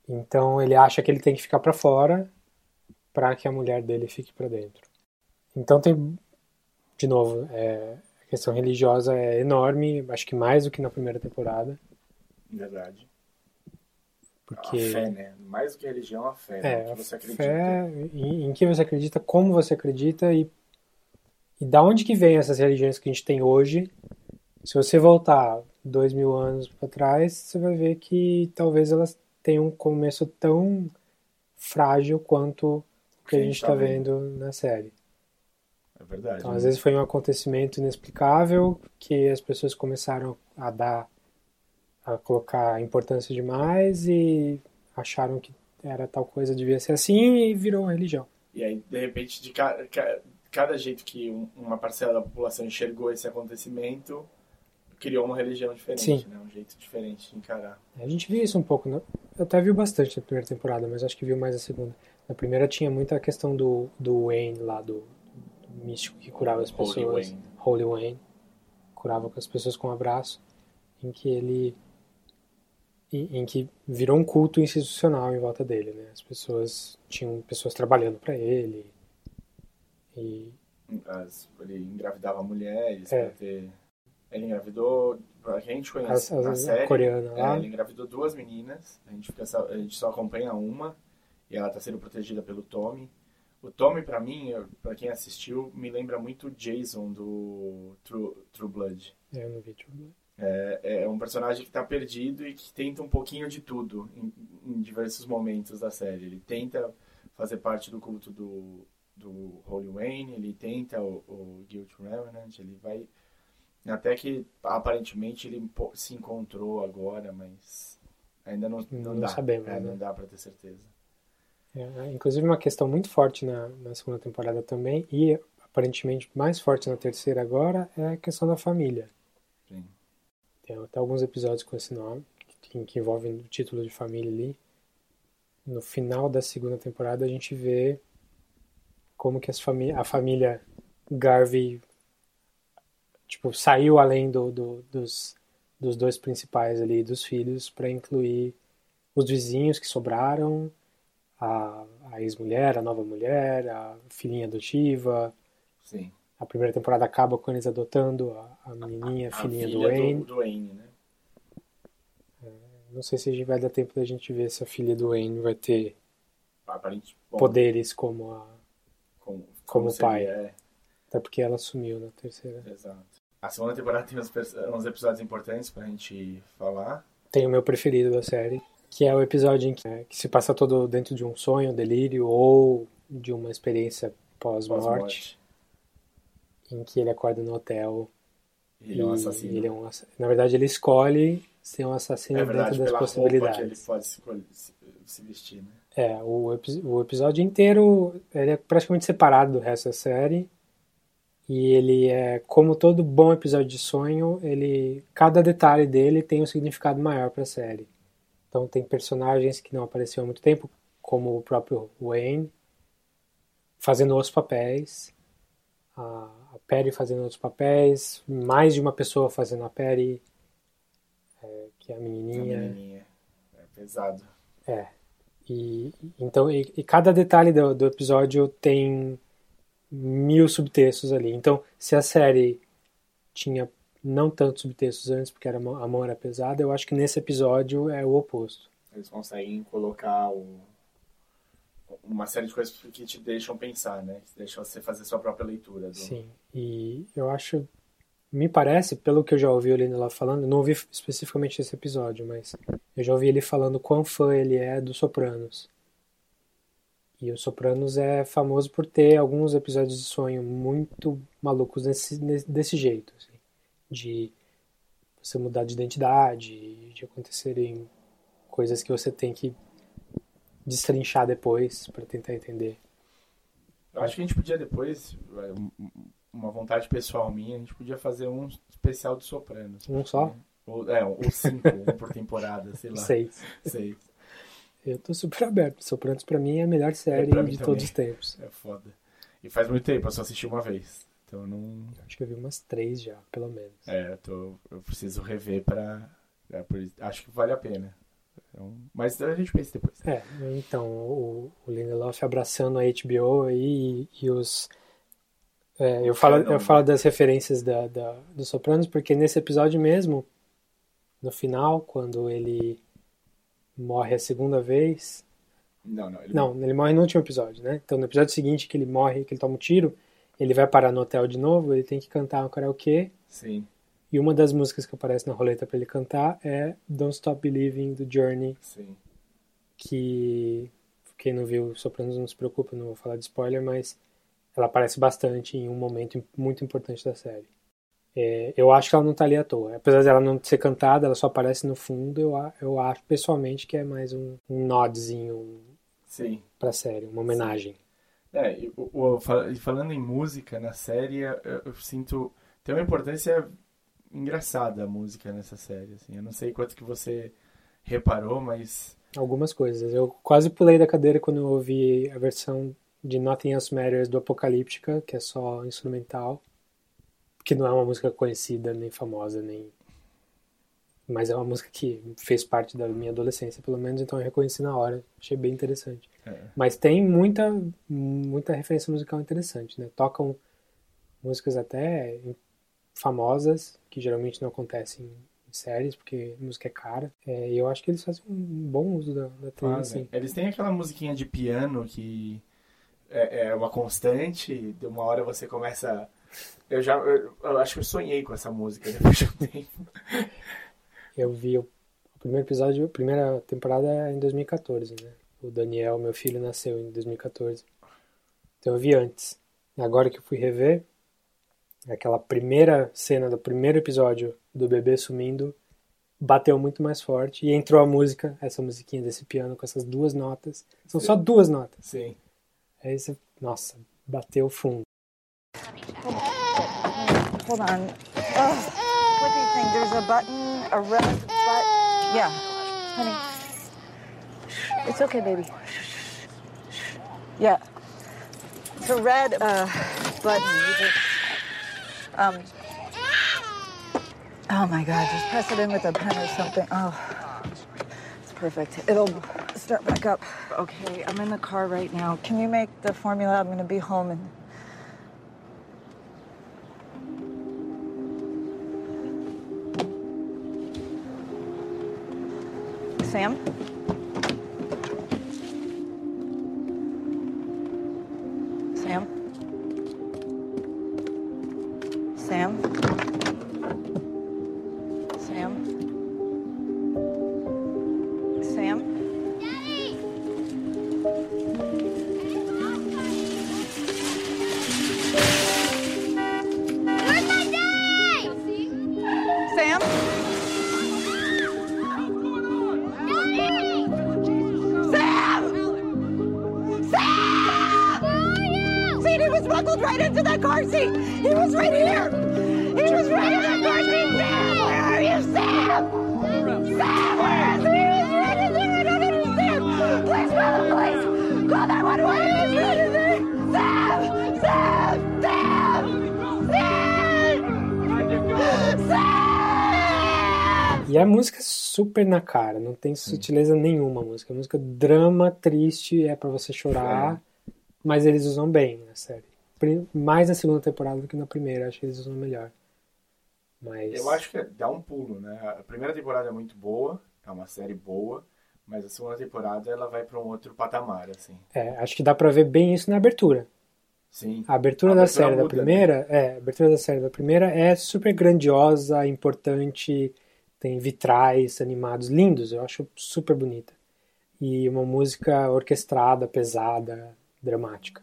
Então, ele acha que ele tem que ficar pra fora pra que a mulher dele fique pra dentro. Então, tem... De novo, é... A questão religiosa é enorme, acho que mais do que na primeira temporada. Verdade. Porque... A fé, né? Mais do que a religião, a fé. É, né? Que você acredita. Fé, em, em que você acredita, como você acredita e, e da onde que vem essas religiões que a gente tem hoje. Se você voltar dois mil anos para trás, você vai ver que talvez elas tenham um começo tão frágil quanto o que Quem a gente está tá vendo na série. É verdade, então, né? Às vezes foi um acontecimento inexplicável que as pessoas começaram a dar, a colocar importância demais e acharam que era tal coisa, devia ser assim e virou uma religião. E aí, de repente, de cada, cada jeito que uma parcela da população enxergou esse acontecimento, criou uma religião diferente, Sim. né? Um jeito diferente de encarar. A gente viu isso um pouco, né? Eu até vi bastante na primeira temporada, mas acho que viu mais na segunda. Na primeira tinha muita questão do, do Wayne lá, do... místico que curava as pessoas, Holy Wayne. Holy Wayne curava as pessoas com um abraço, em que ele em que virou um culto institucional em volta dele, né? As pessoas tinham pessoas trabalhando para ele e as, ele engravidava mulheres é. pra ter... ele engravidou, a gente conhece as, as, na série, coreana, lá. É, ele engravidou duas meninas, a gente, fica, a gente só acompanha uma e ela tá sendo protegida pelo Tommy. O Tommy, pra mim, pra quem assistiu, me lembra muito o Jason do True, True Blood. Eu não vi True Blood. É, é um personagem que tá perdido e que tenta um pouquinho de tudo em, em diversos momentos da série. Ele tenta fazer parte do culto do, do Holy Wayne, ele tenta o, o Guilty Remnants, ele vai... Até que, aparentemente, ele se encontrou agora, mas ainda não, não, não dá. Sabemos, é, né? Não dá pra ter certeza. É, inclusive uma questão muito forte na, na segunda temporada também, e aparentemente mais forte na terceira agora, é a questão da família. Sim. Tem até alguns episódios com esse nome, que, que envolvem o título de família ali. No final da segunda temporada a gente vê como que as famí- a família Garvey tipo, saiu além do, do, dos, dos dois principais ali, dos filhos, para incluir os vizinhos que sobraram, A, a ex-mulher, a nova mulher, a filhinha adotiva. Sim. A primeira temporada acaba com eles adotando a, a menininha, a, a filhinha a filha do Wayne. Do, do Wayne, né? É, não sei se a gente vai dar tempo da gente ver se a filha do Wayne vai ter Aparente, bom, poderes como a como, como, como o pai. É. Até porque ela sumiu na terceira. Exato. A segunda temporada tem uns, uns episódios importantes pra gente falar. Tem o meu preferido da série. Que é o episódio em que, né, que se passa todo dentro de um sonho, delírio ou de uma experiência pós-morte, pós-morte. Em que ele acorda no hotel ele e é um assassino. Ele é um, na verdade, ele escolhe ser um assassino é verdade, dentro das possibilidades. É verdade, pela roupa que ele pode se, se vestir, né? É, o, o episódio inteiro ele é praticamente separado do resto da série. E ele é, como todo bom episódio de sonho, ele, cada detalhe dele tem um significado maior para a série. Então tem personagens que não apareciam há muito tempo, como o próprio Wayne, fazendo outros papéis, a Perry fazendo outros papéis, mais de uma pessoa fazendo a Perry, é, que é a menininha. A menininha, é pesado. É, e, então, e, e cada detalhe do, do episódio tem mil subtextos ali. Então se a série tinha... não tantos subtextos antes, porque era, a mão era pesada, eu acho que nesse episódio é o oposto. Eles conseguem colocar o, uma série de coisas que te deixam pensar, né? Que deixam você fazer sua própria leitura. Do... Sim, e eu acho, me parece, pelo que eu já ouvi o Lindelof falando, não ouvi especificamente esse episódio, mas eu já ouvi ele falando quão fã ele é do Sopranos. E o Sopranos é famoso por ter alguns episódios de sonho muito malucos desse, desse jeito, assim. De você mudar de identidade, de acontecerem coisas que você tem que destrinchar depois para tentar entender. Eu acho que a gente podia depois, uma vontade pessoal minha, a gente podia fazer um especial de Sopranos. Um só? Ou, é, ou cinco, um por temporada, sei lá. Seis. Seis. Eu tô super aberto. Sopranos pra mim é a melhor série é de todos os tempos. É foda. E faz muito tempo, eu só assisti uma vez. Então não... Acho que eu vi umas três já, pelo menos. É, eu, tô, eu preciso rever pra... É, por, acho que vale a pena. Então, mas a gente pensa depois. É, então, o, o Lindelof abraçando a H B O aí e, e os... É, eu, falo, eu falo das referências da, da, do Sopranos, porque nesse episódio mesmo, no final, quando ele morre a segunda vez... Não, não. Ele... Não, ele morre no último episódio, né? Então, no episódio seguinte que ele morre, que ele toma um tiro, ele vai parar no hotel de novo, ele tem que cantar um karaokê. Sim. E uma das músicas que aparece na roleta pra ele cantar é Don't Stop Believing, do Journey. Sim. Que, quem não viu Sopranos não se preocupa, não vou falar de spoiler, mas... Ela aparece bastante em um momento muito importante da série. É, eu acho que ela não tá ali à toa. Apesar dela não ser cantada, ela só aparece no fundo. Eu, eu acho, pessoalmente, que é mais um, um nodzinho Sim. pra série. Uma homenagem. Sim. É, eu, eu, falando em música na série, eu, eu sinto... Tem uma importância engraçada a música nessa série. Assim. Eu não sei quanto que você reparou, mas... Algumas coisas. Eu quase pulei da cadeira quando eu ouvi a versão... de Nothing Else Matters, do Apocalíptica, que é só instrumental, que não é uma música conhecida, nem famosa, nem... Mas é uma música que fez parte da minha adolescência, pelo menos, então eu reconheci na hora. Achei bem interessante. É. Mas tem muita, muita referência musical interessante, né? Tocam músicas até famosas, que geralmente não acontecem em séries, porque a música é cara. É, e eu acho que eles fazem um bom uso da, da trilha, ah, assim. É. Eles têm aquela musiquinha de piano que... É uma constante, de uma hora você começa... Eu já eu, eu acho que eu sonhei com essa música depois de um tempo. Eu vi o primeiro episódio, a primeira temporada em dois mil e catorze, né? O Daniel, meu filho, nasceu em dois mil e catorze. Então eu vi antes. Agora que eu fui rever, aquela primeira cena do primeiro episódio do bebê sumindo, bateu muito mais forte e entrou a música, essa musiquinha desse piano com essas duas notas. São Sim. só duas notas. Sim. Aí você, nossa, bateu o fundo. Hold on. Oh, what do you think? There's a button, a red button. Yeah, honey. It's okay, baby. Yeah. It's a red uh, button. You just, um. Oh my God, just press it in with a pen or something. Oh. Perfect. It'll start back up. Okay, I'm in the car right now. Can you make the formula? I'm going to be home and... Sam? Sam? Sam? Sam? E a música é super na cara, não tem sutileza nenhuma a música. A música é drama, triste, é pra você chorar, é. Mas eles usam bem na série. Mais na segunda temporada do que na primeira, acho que eles usam melhor. Mas... Eu acho que dá um pulo, né? A primeira temporada é muito boa, é uma série boa, mas a segunda temporada ela vai pra um outro patamar, assim. É, acho que dá pra ver bem isso na abertura. Sim. A abertura, a abertura da série muda, da primeira, né? É, a abertura da série da primeira é super grandiosa, importante... Tem vitrais animados lindos, eu acho super bonita. E uma música orquestrada, pesada, dramática.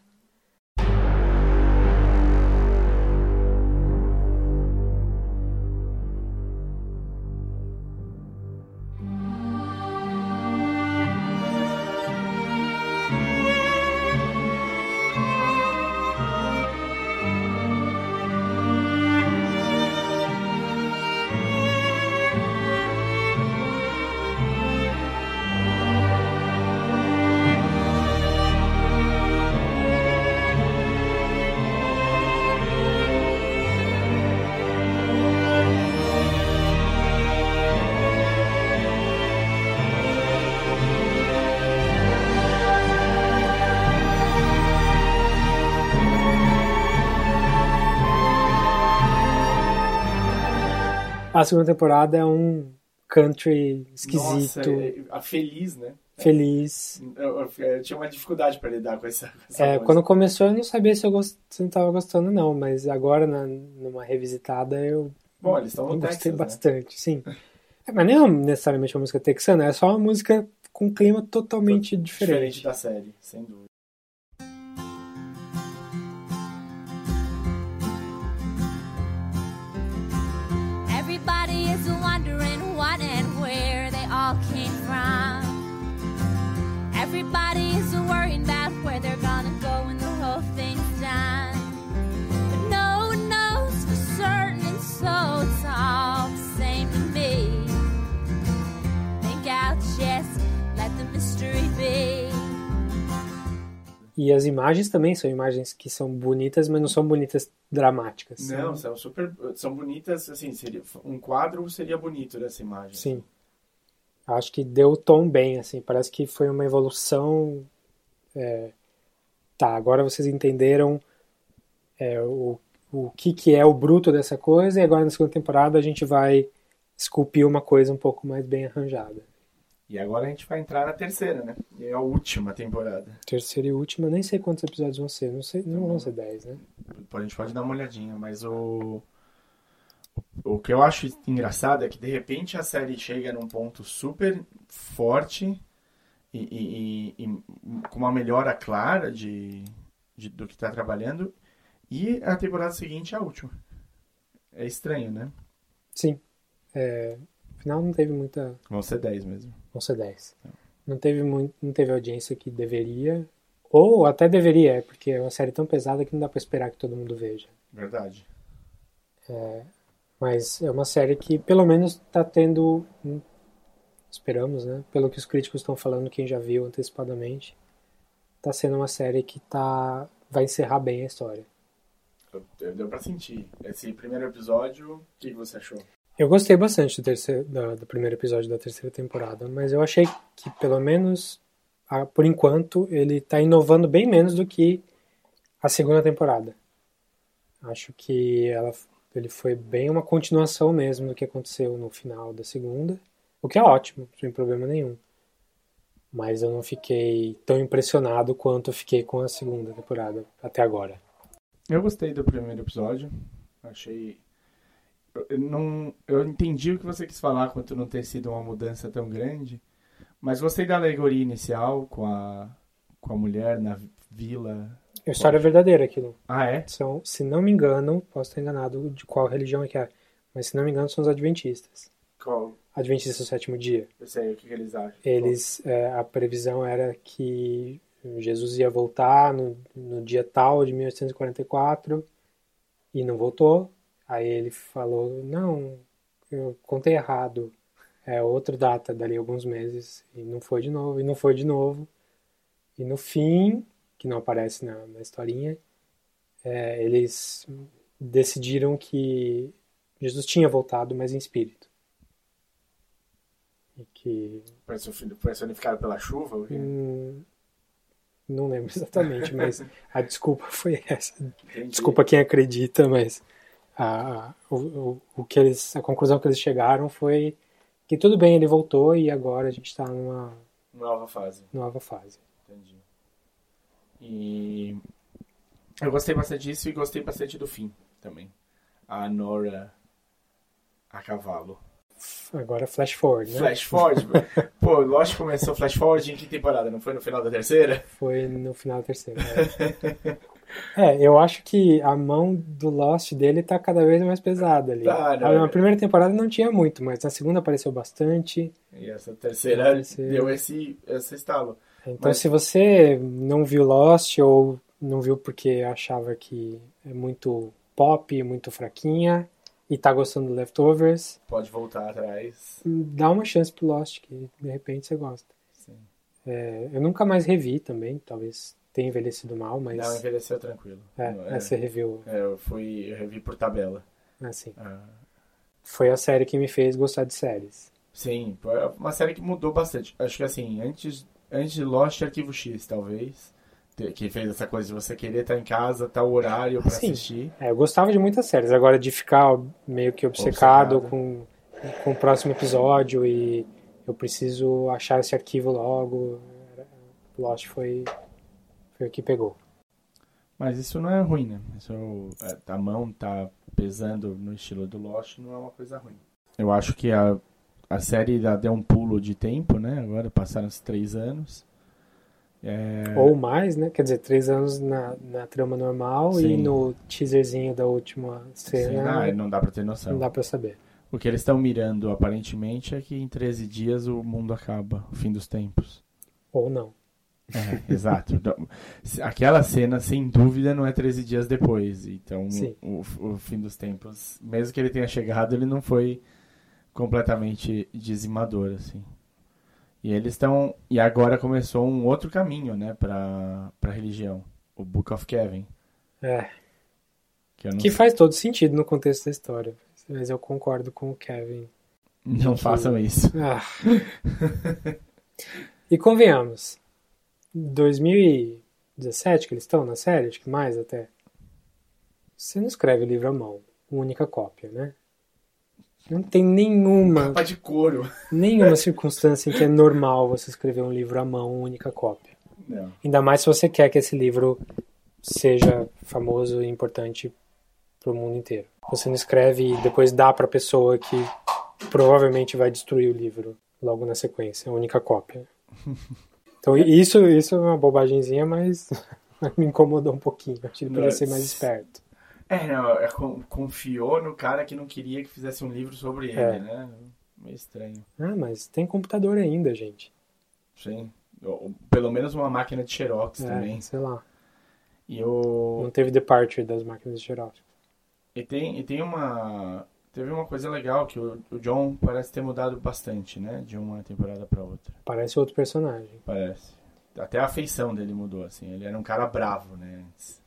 A segunda temporada é um country esquisito. Nossa, a é, é feliz, né? Feliz. Eu, eu, eu tinha uma dificuldade pra lidar com essa, com essa é, quando começou eu não sabia se eu gost... se não tava gostando não, mas agora na, numa revisitada eu Bom, eles estão no Texas, bastante, né? Sim. É, mas não é necessariamente uma música texana, é só uma música com um clima totalmente Tô, diferente. Diferente da série, sem dúvida. Everybody is wondering what and where they all came from. Everybody is worrying about where they're gonna go when the whole thing's done. But no one knows for certain, and so it's all the same to me. Think out, just let the mystery be. E as imagens também são imagens que são bonitas, mas não são bonitas dramáticas. Não, né? são super, são bonitas, assim, seria, um quadro seria bonito dessa imagem. Sim. Acho que deu o tom bem, assim, parece que foi uma evolução, é, tá, agora vocês entenderam é, o, o que, que é o bruto dessa coisa, e agora na segunda temporada a gente vai esculpir uma coisa um pouco mais bem arranjada. E agora a gente vai entrar na terceira, né? E é a última temporada. Terceira e última, nem sei quantos episódios vão ser, não, sei, não vão ser dez, né? A gente pode dar uma olhadinha, mas o... O que eu acho engraçado é que, de repente, a série chega num ponto super forte e, e, e, e com uma melhora clara de, de, do que está trabalhando. E a temporada seguinte é a última. É estranho, né? Sim. É, afinal, não teve muita... Vão ser dez mesmo. Vão ser dez. É. Não teve muito, não teve audiência que deveria. Ou até deveria, porque é uma série tão pesada que não dá para esperar que todo mundo veja. Verdade. É... Mas é uma série que, pelo menos, está tendo, esperamos, né? Pelo que os críticos estão falando, quem já viu antecipadamente, está sendo uma série que tá, vai encerrar bem a história. Deu para sentir. Esse primeiro episódio, o que você achou? Eu gostei bastante do, terceiro, do, do primeiro episódio da terceira temporada, mas eu achei que, pelo menos, a, por enquanto, ele está inovando bem menos do que a segunda temporada. Acho que ela... Ele foi bem uma continuação mesmo do que aconteceu no final da segunda, o que é ótimo, sem problema nenhum. Mas eu não fiquei tão impressionado quanto eu fiquei com a segunda temporada até agora. Eu gostei do primeiro episódio, achei... Eu, não... eu entendi o que você quis falar quanto não ter sido uma mudança tão grande, mas gostei da alegoria inicial com a, com a mulher na vila... É história verdadeira aquilo. Ah, é? São, se não me engano, posso estar enganado de qual religião é que é, mas se não me engano são os adventistas. Qual? Adventistas do sétimo dia. Eu sei, o que eles acham? Eles, é, a previsão era que Jesus ia voltar no, no dia tal de mil oitocentos e quarenta e quatro e não voltou. Aí ele falou, não, eu contei errado, é outra data, dali alguns meses, e não foi de novo, e não foi de novo. E no fim... que não aparece na, na historinha, é, eles decidiram que Jesus tinha voltado, mas em espírito. E que... Personificado pela chuva? Ou... Hum, não lembro exatamente, mas a desculpa foi essa. Entendi. Desculpa quem acredita, mas a, a, o, o que eles, a conclusão que eles chegaram foi que tudo bem, ele voltou e agora a gente está numa... Nova fase. Nova fase. Entendi. E eu gostei bastante disso e gostei bastante do fim também. A Nora a cavalo. Agora flash forward, né? Flash forward. Pô, lógico que começou flash forward em que temporada? Não foi no final da terceira? Foi no final da terceira. Né? É, eu acho que a mão do Lost dele tá cada vez mais pesada ali. Tá, na primeira temporada não tinha muito, mas na segunda apareceu bastante. E essa terceira, terceira... deu esse, esse estalo. Então, mas... se você não viu Lost ou não viu porque achava que é muito pop, muito fraquinha e tá gostando do Leftovers... Pode voltar atrás. Dá uma chance pro Lost, que de repente você gosta. Sim. É, eu nunca mais revi também, talvez tenha envelhecido mal, mas... Não, envelheceu tranquilo. É, não, é, é você reviu. É, eu, fui, eu revi por tabela. Ah, sim. Ah. Foi a série que me fez gostar de séries. Sim, foi uma série que mudou bastante. Acho que assim, antes... Antes de Lost, Arquivo X, talvez. que fez essa coisa de você querer estar em casa, tal tá horário pra Sim. assistir. É, eu gostava de muitas séries, agora de ficar meio que obcecado, obcecado. Com, com o próximo episódio e eu preciso achar esse arquivo logo, Lost foi, foi o que pegou. Mas isso não é ruim, né? Isso é o, a mão tá pesando no estilo do Lost, não é uma coisa ruim. Eu acho que a, a série deu um pulo de tempo, né? Agora passaram-se três anos. É... Ou mais, né? Quer dizer, três anos na, na trama normal Sim. e no teaserzinho da última cena. Sim, não, não dá pra ter noção. Não dá pra saber. O que eles estão mirando, aparentemente, é que em treze dias o mundo acaba, o fim dos tempos. Ou não. É, exato. Aquela cena, sem dúvida, não é treze dias depois. Então, o, o fim dos tempos, mesmo que ele tenha chegado, ele não foi completamente dizimador, assim. E eles estão... E agora começou um outro caminho, né, pra, pra religião. O Book of Kevin. É. Que, eu não que faz todo sentido no contexto da história. Mas eu concordo com o Kevin. Não que... façam isso. Ah. E convenhamos. dois mil e dezessete, que eles estão na série, acho que mais até. Você não escreve livro à mão. Única cópia, né? Não tem nenhuma... Capa de couro. Nenhuma circunstância em que é normal você escrever um livro à mão, única cópia. Não. Ainda mais se você quer que esse livro seja famoso e importante pro mundo inteiro. Você não escreve e depois dá pra pessoa que provavelmente vai destruir o livro logo na sequência, única cópia. Então isso, isso é uma bobagenzinha, mas me incomodou um pouquinho. Acho que ele podia ser mais esperto. É, não, é, confiou no cara que não queria que fizesse um livro sobre ele, é. né? Meio estranho. Ah, mas tem computador ainda, gente. Sim. Ou, pelo menos uma máquina de xerox é, também. Sei lá. E o... Não teve departure das máquinas de xerox. E tem, e tem uma... Teve uma coisa legal, que o, o John parece ter mudado bastante, né? De uma temporada pra outra. Parece outro personagem. Parece. Até a afeição dele mudou, assim. Ele era um cara bravo, né? Antes.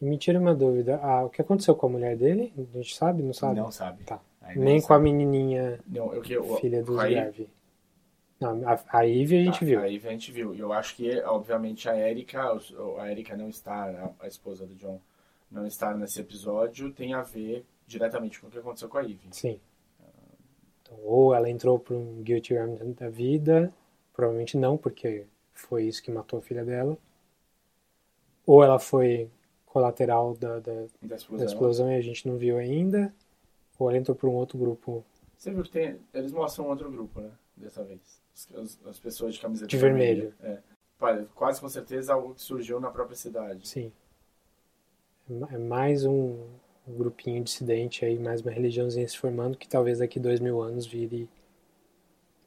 Me tira uma dúvida. Ah, o que aconteceu com a mulher dele? A gente sabe? Não sabe? Não sabe. Tá. Nem com sabe. a menininha não, eu, eu, filha do Garvey. Não, a, a Ivy a gente ah, viu. A Ivy a gente viu. E eu acho que, obviamente, a Erika, a Erika não estar, a esposa do John, não estar nesse episódio, tem a ver diretamente com o que aconteceu com a Ivy. Sim. Então, ou ela entrou para um Guilty Remnant da vida, provavelmente não, porque foi isso que matou a filha dela. Ou ela foi... colateral da, da, da, explosão. da explosão e a gente não viu ainda, ou ela entrou para um outro grupo. Você viu que tem, eles mostram um outro grupo, né, dessa vez. As, as pessoas de camiseta de vermelho. É. Quase com certeza algo que surgiu na própria cidade. Sim. É mais um grupinho dissidente aí, mais uma religiãozinha se formando, que talvez daqui dois mil anos vire,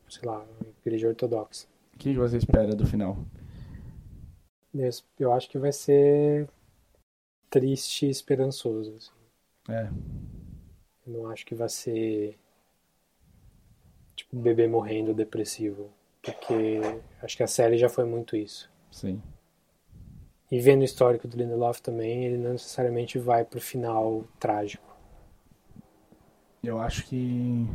sei lá, uma igreja ortodoxa. O que você espera do final? Eu, eu acho que vai ser... triste e esperançoso. Assim. É. Eu não acho que vai ser tipo um bebê morrendo depressivo. Porque acho que a série já foi muito isso. Sim. E vendo o histórico do Lindelof também, ele não necessariamente vai pro final trágico. Eu acho que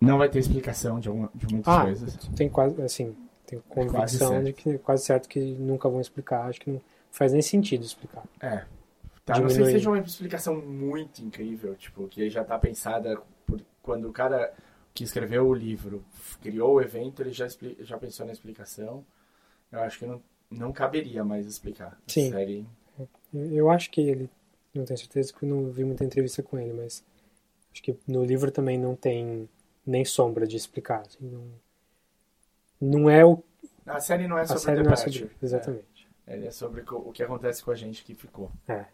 não vai ter explicação de, alguma, de muitas ah, coisas. Tem quase, assim, tenho convicção é de que quase certo que nunca vão explicar. Acho que não faz nem sentido explicar. É. Tá, a não ser que seja uma explicação muito incrível, tipo, que já tá pensada por, quando o cara que escreveu o livro criou o evento, ele já, explica, já pensou na explicação. Eu acho que não, não caberia mais explicar. Sim. Série... Eu acho que ele, não tenho certeza que eu não vi muita entrevista com ele, mas acho que no livro também não tem nem sombra de explicar. Assim, não, não é o... A série não é sobre a série o não é sobre, Exatamente. É. É sobre o que acontece com a gente que ficou. É.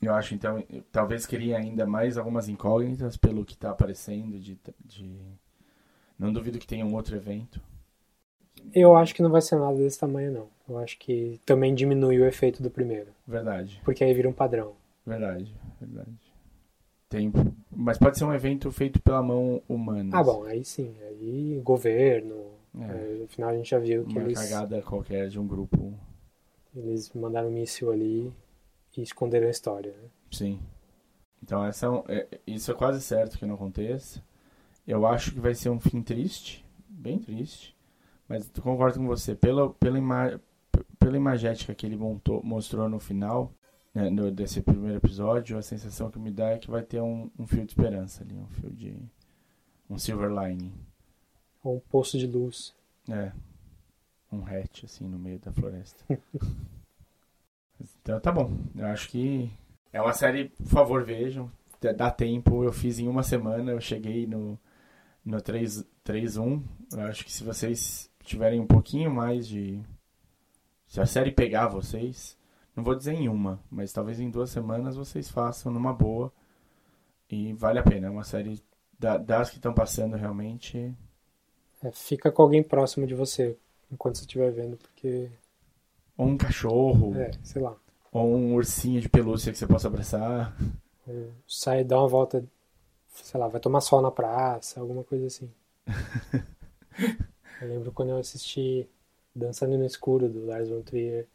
Eu acho, então, eu talvez queria ainda mais algumas incógnitas pelo que tá aparecendo. De, de... Não duvido que tenha um outro evento. Eu acho que não vai ser nada desse tamanho, não. Eu acho que também diminui o efeito do primeiro. Verdade. Porque aí vira um padrão. Verdade, verdade. Tem... Mas pode ser um evento feito pela mão humana. Ah, bom, aí sim. Aí governo... É. Afinal a gente já viu que Uma eles... Uma cagada qualquer de um grupo... Eles mandaram um míssil ali e esconderam a história, né? Sim. Então, essa é um, é, isso é quase certo que não aconteça. Eu acho que vai ser um fim triste, bem triste. Mas eu concordo com você. Pela, pela, ima, pela imagética que ele montou, mostrou no final, né, no, desse primeiro episódio, a sensação que me dá é que vai ter um, um fio de esperança ali, um fio de... um silver lining. Um poço de luz. É. Um hatch, assim, no meio da floresta. Então tá bom. Eu acho que é uma série, por favor, vejam. Dá tempo. Eu fiz em uma semana. Eu cheguei no, no três um. Eu acho que se vocês tiverem um pouquinho mais de... se a série pegar vocês, não vou dizer em uma, mas talvez em duas semanas vocês façam numa boa. E vale a pena. É uma série da, das que estão passando realmente... É, fica com alguém próximo de você enquanto você estiver vendo, porque... ou um cachorro. É, sei lá. Ou um ursinho de pelúcia que você possa abraçar. É, sai, dá uma volta, sei lá, vai tomar sol na praça, alguma coisa assim. Eu lembro quando eu assisti Dançando no Escuro, do Lars von Trier,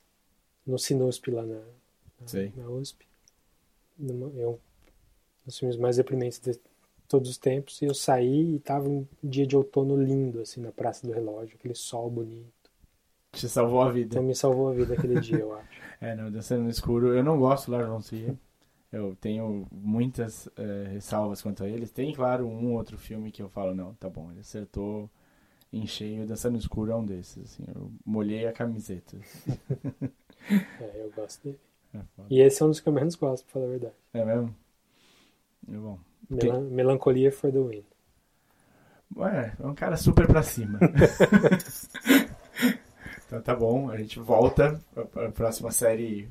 no Sinusp, lá na, na, na U S P. Numa, eu, nos filmes mais deprimentes de todos os tempos, e eu saí e tava um dia de outono lindo, assim, na Praça do Relógio, aquele sol bonito. Te salvou a vida. Então me salvou a vida aquele dia, eu acho. É, não, Dançando no Escuro. Eu não gosto do Lars von Trier. Eu tenho muitas é, ressalvas quanto a ele. Tem, claro, um outro filme que eu falo, não, tá bom, ele acertou em cheio. Dançando no Escuro é um desses, assim. Eu molhei a camiseta. É, eu gosto dele. É, e esse é um dos que eu menos gosto, pra falar a verdade. É mesmo? É bom. Melan- Tem... Melancolia for the Wind. Ué, é um cara super pra cima. Então tá bom, a gente volta para a próxima série,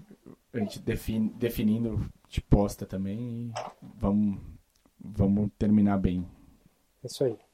a gente define, definindo de posta também, e vamos, vamos terminar bem. É isso aí.